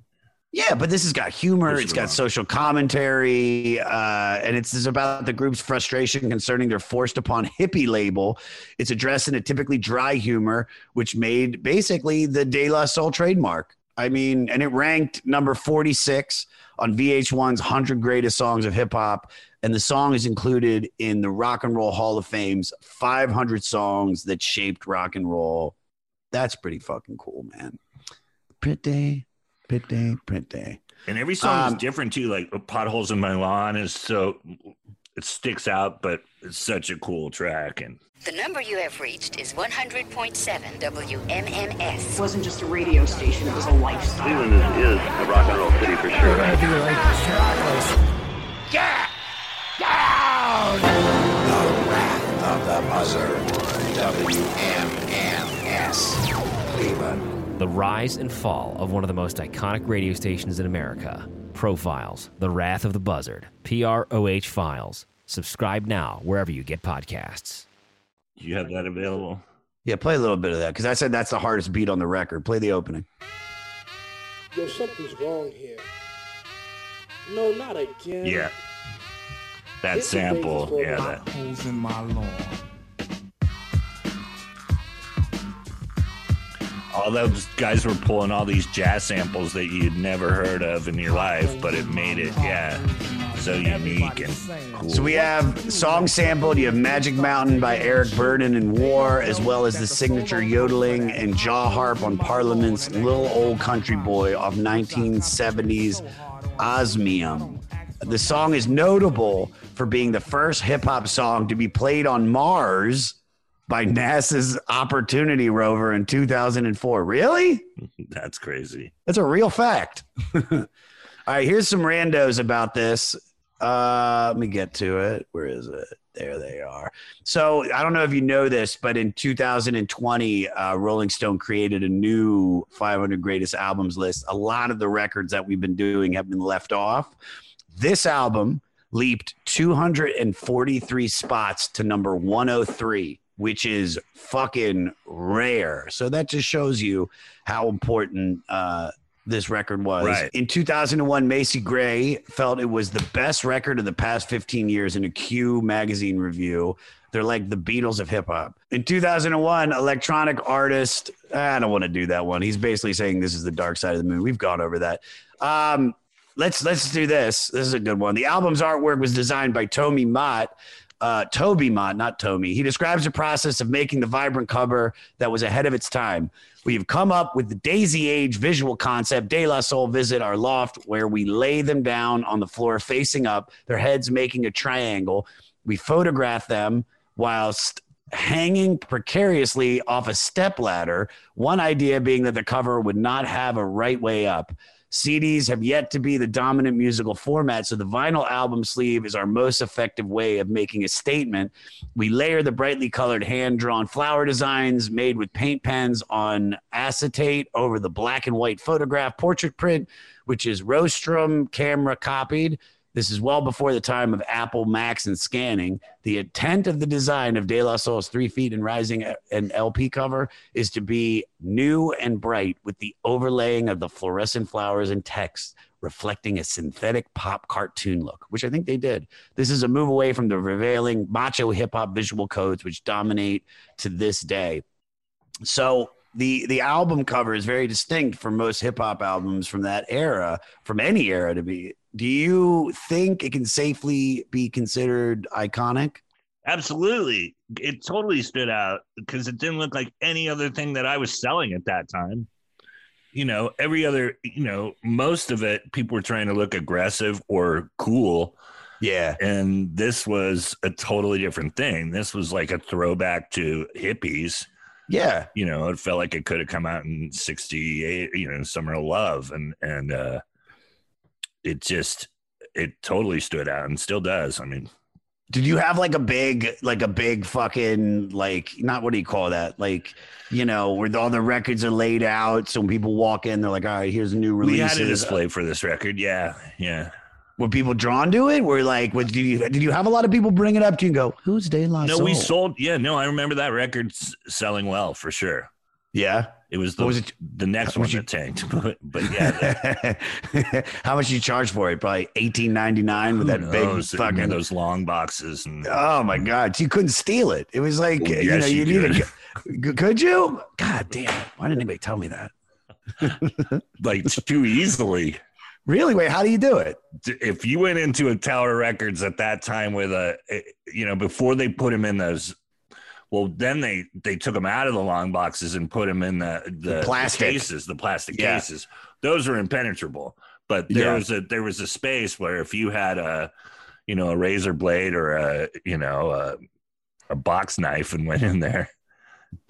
yeah, but this has got humor. It's got social commentary, uh, and it's, it's about the group's frustration concerning their forced upon hippie label. It's addressed in a typically dry humor, which made basically the De La Soul trademark. I mean, and it ranked number forty-six on V H one's one hundred Greatest Songs of Hip Hop, and the song is included in the Rock and Roll Hall of Fame's five hundred Songs That Shaped Rock and Roll. That's pretty fucking cool, man. Pretty, pretty, pretty. And every song um, is different too. Like Potholes in My Lawn is so, it sticks out, but it's such a cool track. And the number you have reached is one hundred point seven W M M S. It wasn't just a radio station, it was a lifestyle. Cleveland is, is a rock and roll city for sure. Right? Get down! The Wrath of the Buzzard. W M M S. The rise and fall of one of the most iconic radio stations in America. Profiles, The Wrath of the Buzzard, P R O H Files. Subscribe now wherever you get podcasts. Do you have that available? Yeah, play a little bit of that, because I said that's the hardest beat on the record. Play the opening. Yo, something's wrong here. No, not again. Yeah. That this sample. Yeah, that. Holes in my lawn. All those guys were pulling all these jazz samples that you'd never heard of in your life, but it made it, yeah, so unique and cool. So we have song sampled. You have Magic Mountain by Eric Burdon and War, as well as the signature yodeling and jaw harp on Parliament's Little Old Country Boy off nineteen seventies Osmium. The song is notable for being the first hip-hop song to be played on Mars by NASA's Opportunity rover in two thousand four. Really? That's crazy. That's a real fact. All right, here's some randos about this. Uh, let me get to it. Where is it? There they are. So I don't know if you know this, but in two thousand twenty, uh, Rolling Stone created a new five hundred Greatest Albums list. A lot of the records that we've been doing have been left off. This album leaped two hundred forty-three spots to number one oh three. Which is fucking rare. So that just shows you how important uh, this record was. Right. In two thousand one, Macy Gray felt it was the best record of the past fifteen years in a Q magazine review. They're like the Beatles of hip hop. In two thousand one, electronic artist, I don't want to do that one. He's basically saying this is the dark side of the moon. We've gone over that. Um, let's, let's do this. This is a good one. The album's artwork was designed by Tomi Mott. Uh, Toby Mott, not Tomi. He describes the process of making the vibrant cover that was ahead of its time. We've come up with the Daisy Age visual concept. De La Soul visit our loft where we lay them down on the floor facing up, their heads making a triangle. We photograph them whilst hanging precariously off a stepladder, one idea being that the cover would not have a right way up. C Ds have yet to be the dominant musical format, so the vinyl album sleeve is our most effective way of making a statement. We layer the brightly colored hand-drawn flower designs made with paint pens on acetate over the black and white photograph portrait print, which is rostrum camera copied. This is well before the time of Apple Macs and scanning. The intent of the design of De La Soul's Three Feet and Rising and L P cover is to be new and bright with the overlaying of the fluorescent flowers and text, reflecting a synthetic pop cartoon look, which I think they did. This is a move away from the prevailing macho hip hop visual codes, which dominate to this day. So the the album cover is very distinct from most hip hop albums from that era, from any era to be. Do you think it can safely be considered iconic? Absolutely. It totally stood out because it didn't look like any other thing that I was selling at that time. You know, every other, you know, most of it, people were trying to look aggressive or cool. Yeah. And this was a totally different thing. This was like a throwback to hippies. Yeah. You know, it felt like it could have come out in sixty-eight, you know, Summer of Love. And, and, uh, it just, it totally stood out and still does. I mean, did you have like a big, like a big fucking, like, not, what do you call that? Like, you know, where all the records are laid out. So when people walk in, they're like, all right, here's a new release. We had a display for this record. Yeah. Yeah. Were people drawn to it? Were like, what, did you, did you have a lot of people bring it up to you and go, who's De La Soul? No, we sold. Yeah. No, I remember that record selling well for sure. Yeah. It was the, was it? the next one that tanked, but, but yeah. That, how much you charge for it? Probably eighteen ninety-nine with that knows? big fucking and those long boxes. And, oh my God, you couldn't steal it. It was like, well, you yes, know, you needed. Could. could you? God damn! Why didn't anybody tell me that? Like too easily. Really? Wait, how do you do it? If you went into a Tower Records at that time with a, you know, before they put them in those. Well, then they, they took them out of the long boxes and put them in the, the, the plastic cases, the plastic yeah. cases. Those are impenetrable. But there yeah. was a there was a space where if you had a, you know, a razor blade or a, you know, a, a box knife and went in there,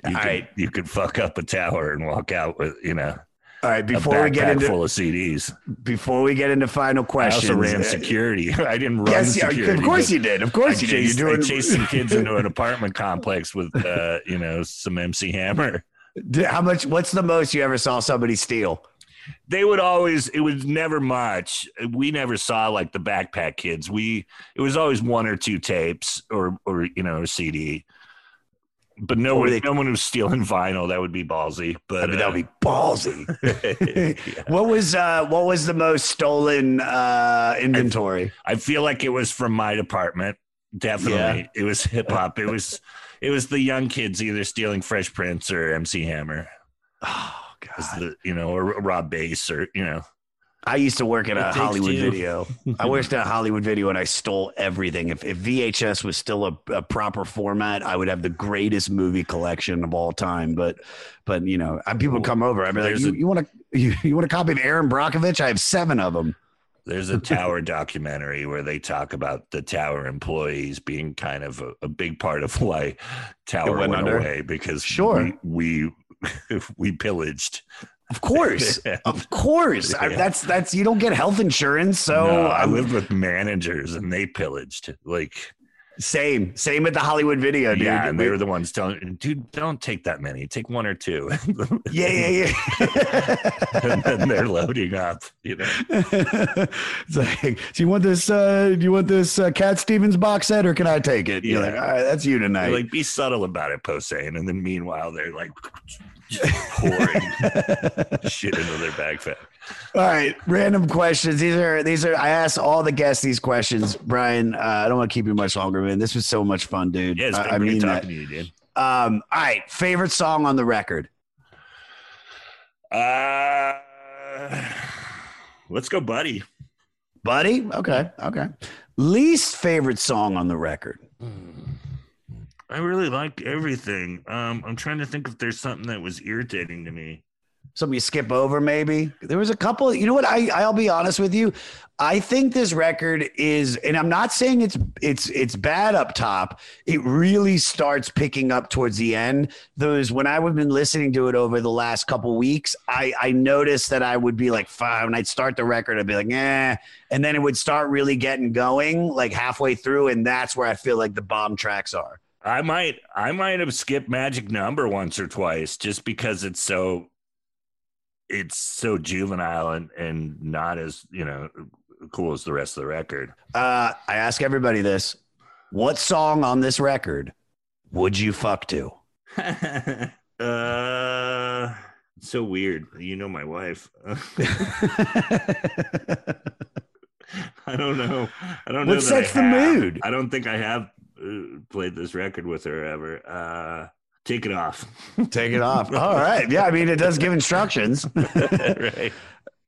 you could, right. you could fuck up a tower and walk out with, you know. All right, before we get into full of C Ds. Before we get into final questions, I also ran security. I didn't run yes, security. Of course you did. Of course I you chased, did. You're doing... I chased some kids into an apartment complex with, uh, you know, some M C Hammer. How much? What's the most you ever saw somebody steal? They would always. It was never much. We never saw like the backpack kids. We. It was always one or two tapes or or you know a C D. But no one, they, no one who's stealing vinyl. That would be ballsy. But I mean, uh, that would be ballsy. yeah. What was uh, what was the most stolen uh, inventory? I, I feel like it was from my department. Definitely, yeah. It was hip hop. It was it was the young kids either stealing Fresh Prince or M C Hammer. Oh God, the, you know, or Rob Bass, or you know. I used to work at a Hollywood you. Video. I worked at a Hollywood Video and I stole everything. If, if V H S was still a, a proper format, I would have the greatest movie collection of all time. But, but you know, I, people come over. I mean, like, you, you want to you, you want a copy of Aaron Brockovich? I have seven of them. There's a Tower documentary where they talk about the Tower employees being kind of a, a big part of why Tower went, went away because sure we we, we pillaged. Of course, of course. Yeah. I, that's that's you don't get health insurance, so no, I lived with managers and they pillaged. Like same, same at the Hollywood Video, dude. Yeah, and we, they were the ones telling, dude, don't take that many. Take one or two. yeah, yeah, yeah. And then they're loading up. You know, it's like, do you want this? Uh, do you want this uh, Cat Stevens box set, or can I take it? You're yeah. like, all right, that's you tonight. You're like, be subtle about it, Posehn. And then meanwhile, they're like. pouring shit into their backpack. All right, random questions. These are these are. I asked all the guests these questions. Brian, uh, I don't want to keep you much longer, man. This was so much fun, dude. Yeah, it's been I, great I mean talking that. to you, dude. Um, all right, favorite song on the record. Uh, let's go, buddy. Buddy, okay, okay. Least favorite song on the record. Mm. I really liked everything. Um, I'm trying to think if there's something that was irritating to me. something you skip over, maybe. There was a couple. You know what? I, I'll be honest with you. I think this record is, and I'm not saying it's it's it's bad up top. It really starts picking up towards the end. Those when I would have been listening to it over the last couple weeks, I, I noticed that I would be like, fine. When I'd start the record, I'd be like, eh. And then it would start really getting going like halfway through. And that's where I feel like the bomb tracks are. I might I might have skipped Magic Number once or twice just because it's so it's so juvenile and, and not as, you know, cool as the rest of the record. Uh, I ask everybody this. What song on this record would you fuck to? uh, so weird. You know my wife. I don't know. I don't know. What sets the mood? I don't think I have played this record with her ever. Uh, take it off. Take it off. All right. Yeah, I mean, it does give instructions. Right.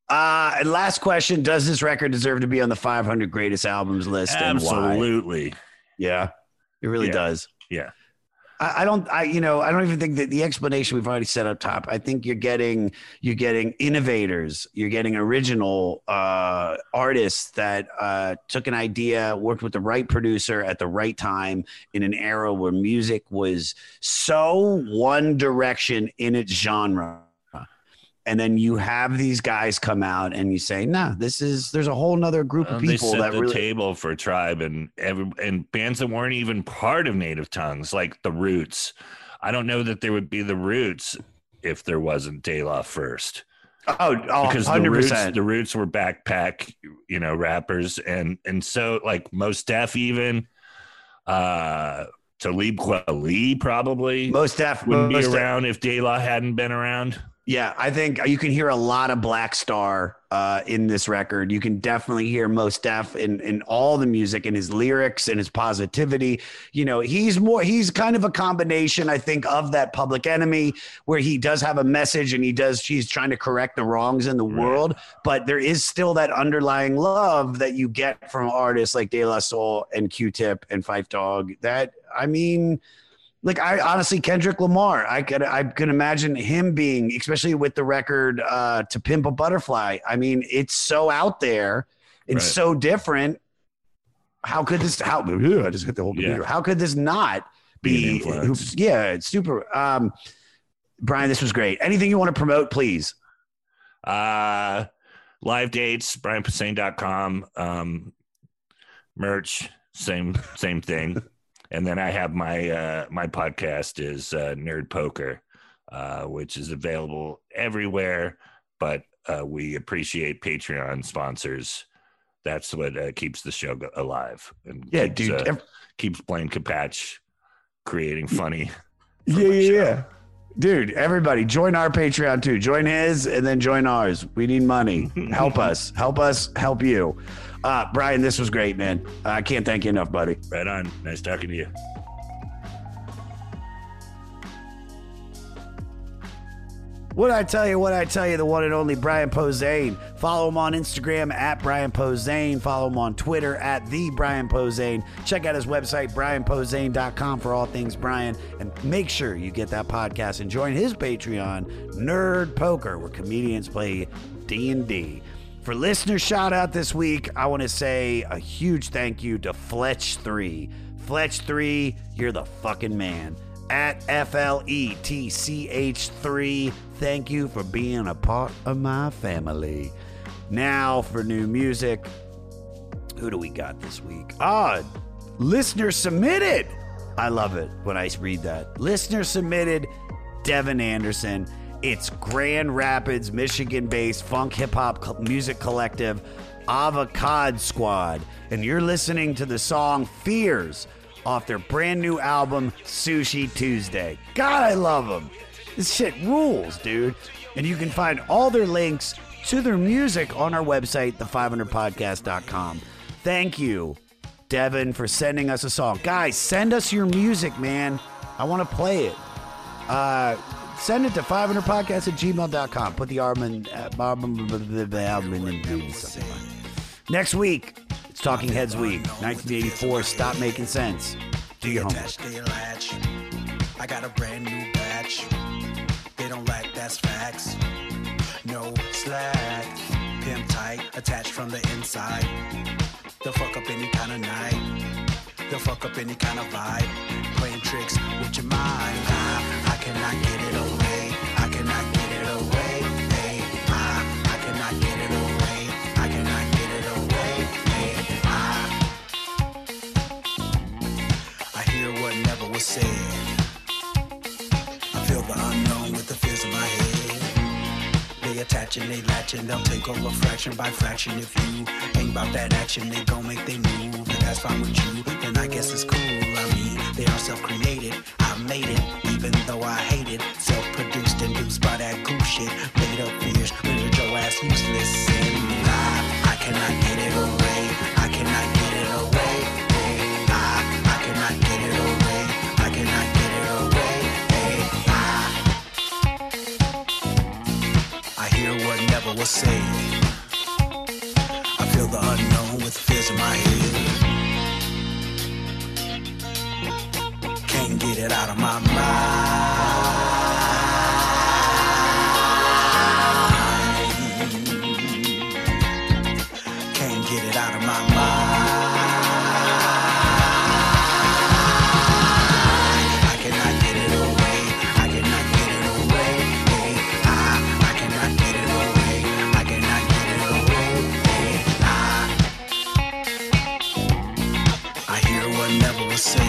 Uh, and last question, does this record deserve to be on the five hundred greatest albums list? Absolutely. And why? Yeah, it really yeah. does. Yeah. I, I don't, I, you know, I don't even think that the explanation we've already set up top, I think you're getting, you're getting innovators, you're getting original, uh, artists that, uh, took an idea, worked with the right producer at the right time in an era where music was so one direction in its genre. And then you have these guys come out and you say, nah, this is, there's a whole nother group of people that really table for Tribe and every, and bands that weren't even part of Native Tongues, like the Roots. I don't know that there would be the Roots if there wasn't De La first. Oh, oh because one hundred percent. The Roots, the Roots were backpack, you know, rappers. And, and so like Mos Def, even, uh, Talib Kweli probably Mos Def wouldn't be around if De La hadn't been around. Yeah, I think you can hear a lot of Black Star uh, in this record. You can definitely hear Mos Def in, in all the music and his lyrics and his positivity. You know, he's more, he's kind of a combination, I think, of that Public Enemy where he does have a message and he does, he's trying to correct the wrongs in the right. world. But there is still that underlying love that you get from artists like De La Soul and Q-Tip and Fife Dog that, I mean... Like, I honestly, Kendrick Lamar, I could, I could imagine him being, especially with the record uh, To Pimp a Butterfly. I mean, it's so out there. It's right. so different. How could this, how, I just hit the whole computer. Yeah. How could this not be, be yeah, it's super. Um, Brian, this was great. Anything you want to promote, please. Uh, live dates, brian posehn dot com, um, merch, same, same thing. And then I have my uh, my podcast is uh, Nerd Poker, uh, which is available everywhere. But uh, we appreciate Patreon sponsors. That's what uh, keeps the show alive. And yeah, keeps, dude, uh, every- keeps Blaine Capatch creating funny. Yeah, yeah, show. yeah, dude. Everybody, join our Patreon too. Join his, and then join ours. We need money. Help us. Help us. Help you. Uh, Brian, this was great, man. Uh, I can't thank you enough, buddy. Right on. Nice talking to you. What I tell you, what I tell you, the one and only Brian Posehn. Follow him on Instagram at Brian Posehn. Follow him on Twitter at The Brian Posehn. Check out his website, brian posehn dot com, for all things Brian. And make sure you get that podcast and join his Patreon, Nerd Poker, where comedians play D and D. For listener shout out this week, I want to say a huge thank you to Fletch three. Fletch three, you're the fucking man. At F L E T C H three, thank you for being a part of my family. Now for new music. Who do we got this week? Ah, listener submitted. I love it when I read that. Listener submitted, Devin Anderson. It's Grand Rapids, Michigan-based funk hip-hop co- music collective Avocad Squad, and you're listening to the song Fears off their brand new album Sushi Tuesday. God, I love them. This shit rules, dude. And you can find all their links to their music on our website, the five hundred podcast dot com. Thank you, Devin, for sending us a song. Guys, send us your music, man. I want to play it. Uh... Send it to five hundred podcast at gmail dot com. Put the album in. Next week, it's Talking Heads Week, nineteen eighty-four, Stop Making Sense. Do your homework. I got a brand new batch. They don't like that's facts. no slack. Pimp tight, attached from the inside. They'll fuck up any kind of night. They'll fuck up any kind of vibe. Playing tricks with your mind. I, I cannot get it away. I cannot get it away. Hey, I, I cannot get it away. I cannot get it away. Hey, I, I hear what never was said. I feel the unknown with the fears in my head. They attach and they latch and they'll take over fraction by fraction. If you ain't about that action, they gon' make they move. That's fine with you, then I guess it's cool. I mean, they are self-created. I made it, even though I hate it. Self-produced, induced by that cool shit. Made up fears, rendered your ass useless. And I, I cannot get it away. I cannot get it away. I, I cannot get it away. I cannot get it away. I, I hear what never was said. I feel the unknown with fears in my head. Get it out of my mind. Can't get it out of my mind. I cannot get it away. I cannot get it away. I, I cannot get it away. I cannot get it away. I, I hear what never was said.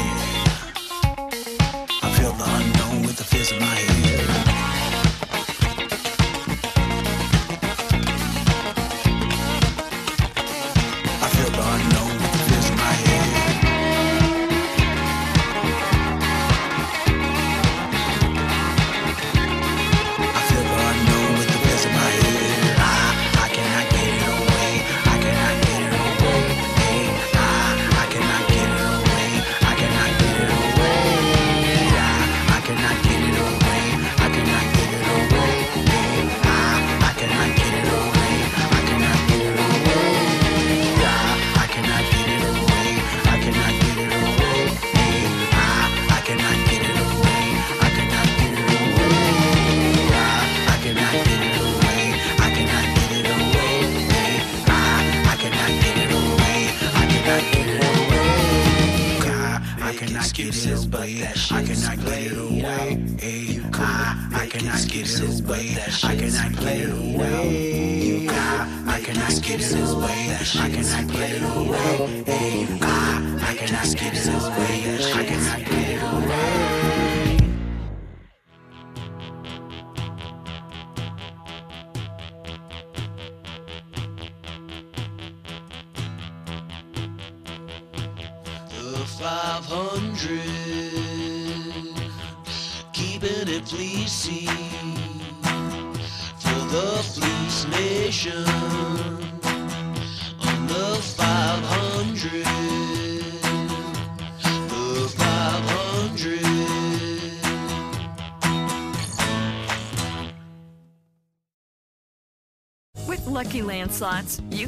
Slots, you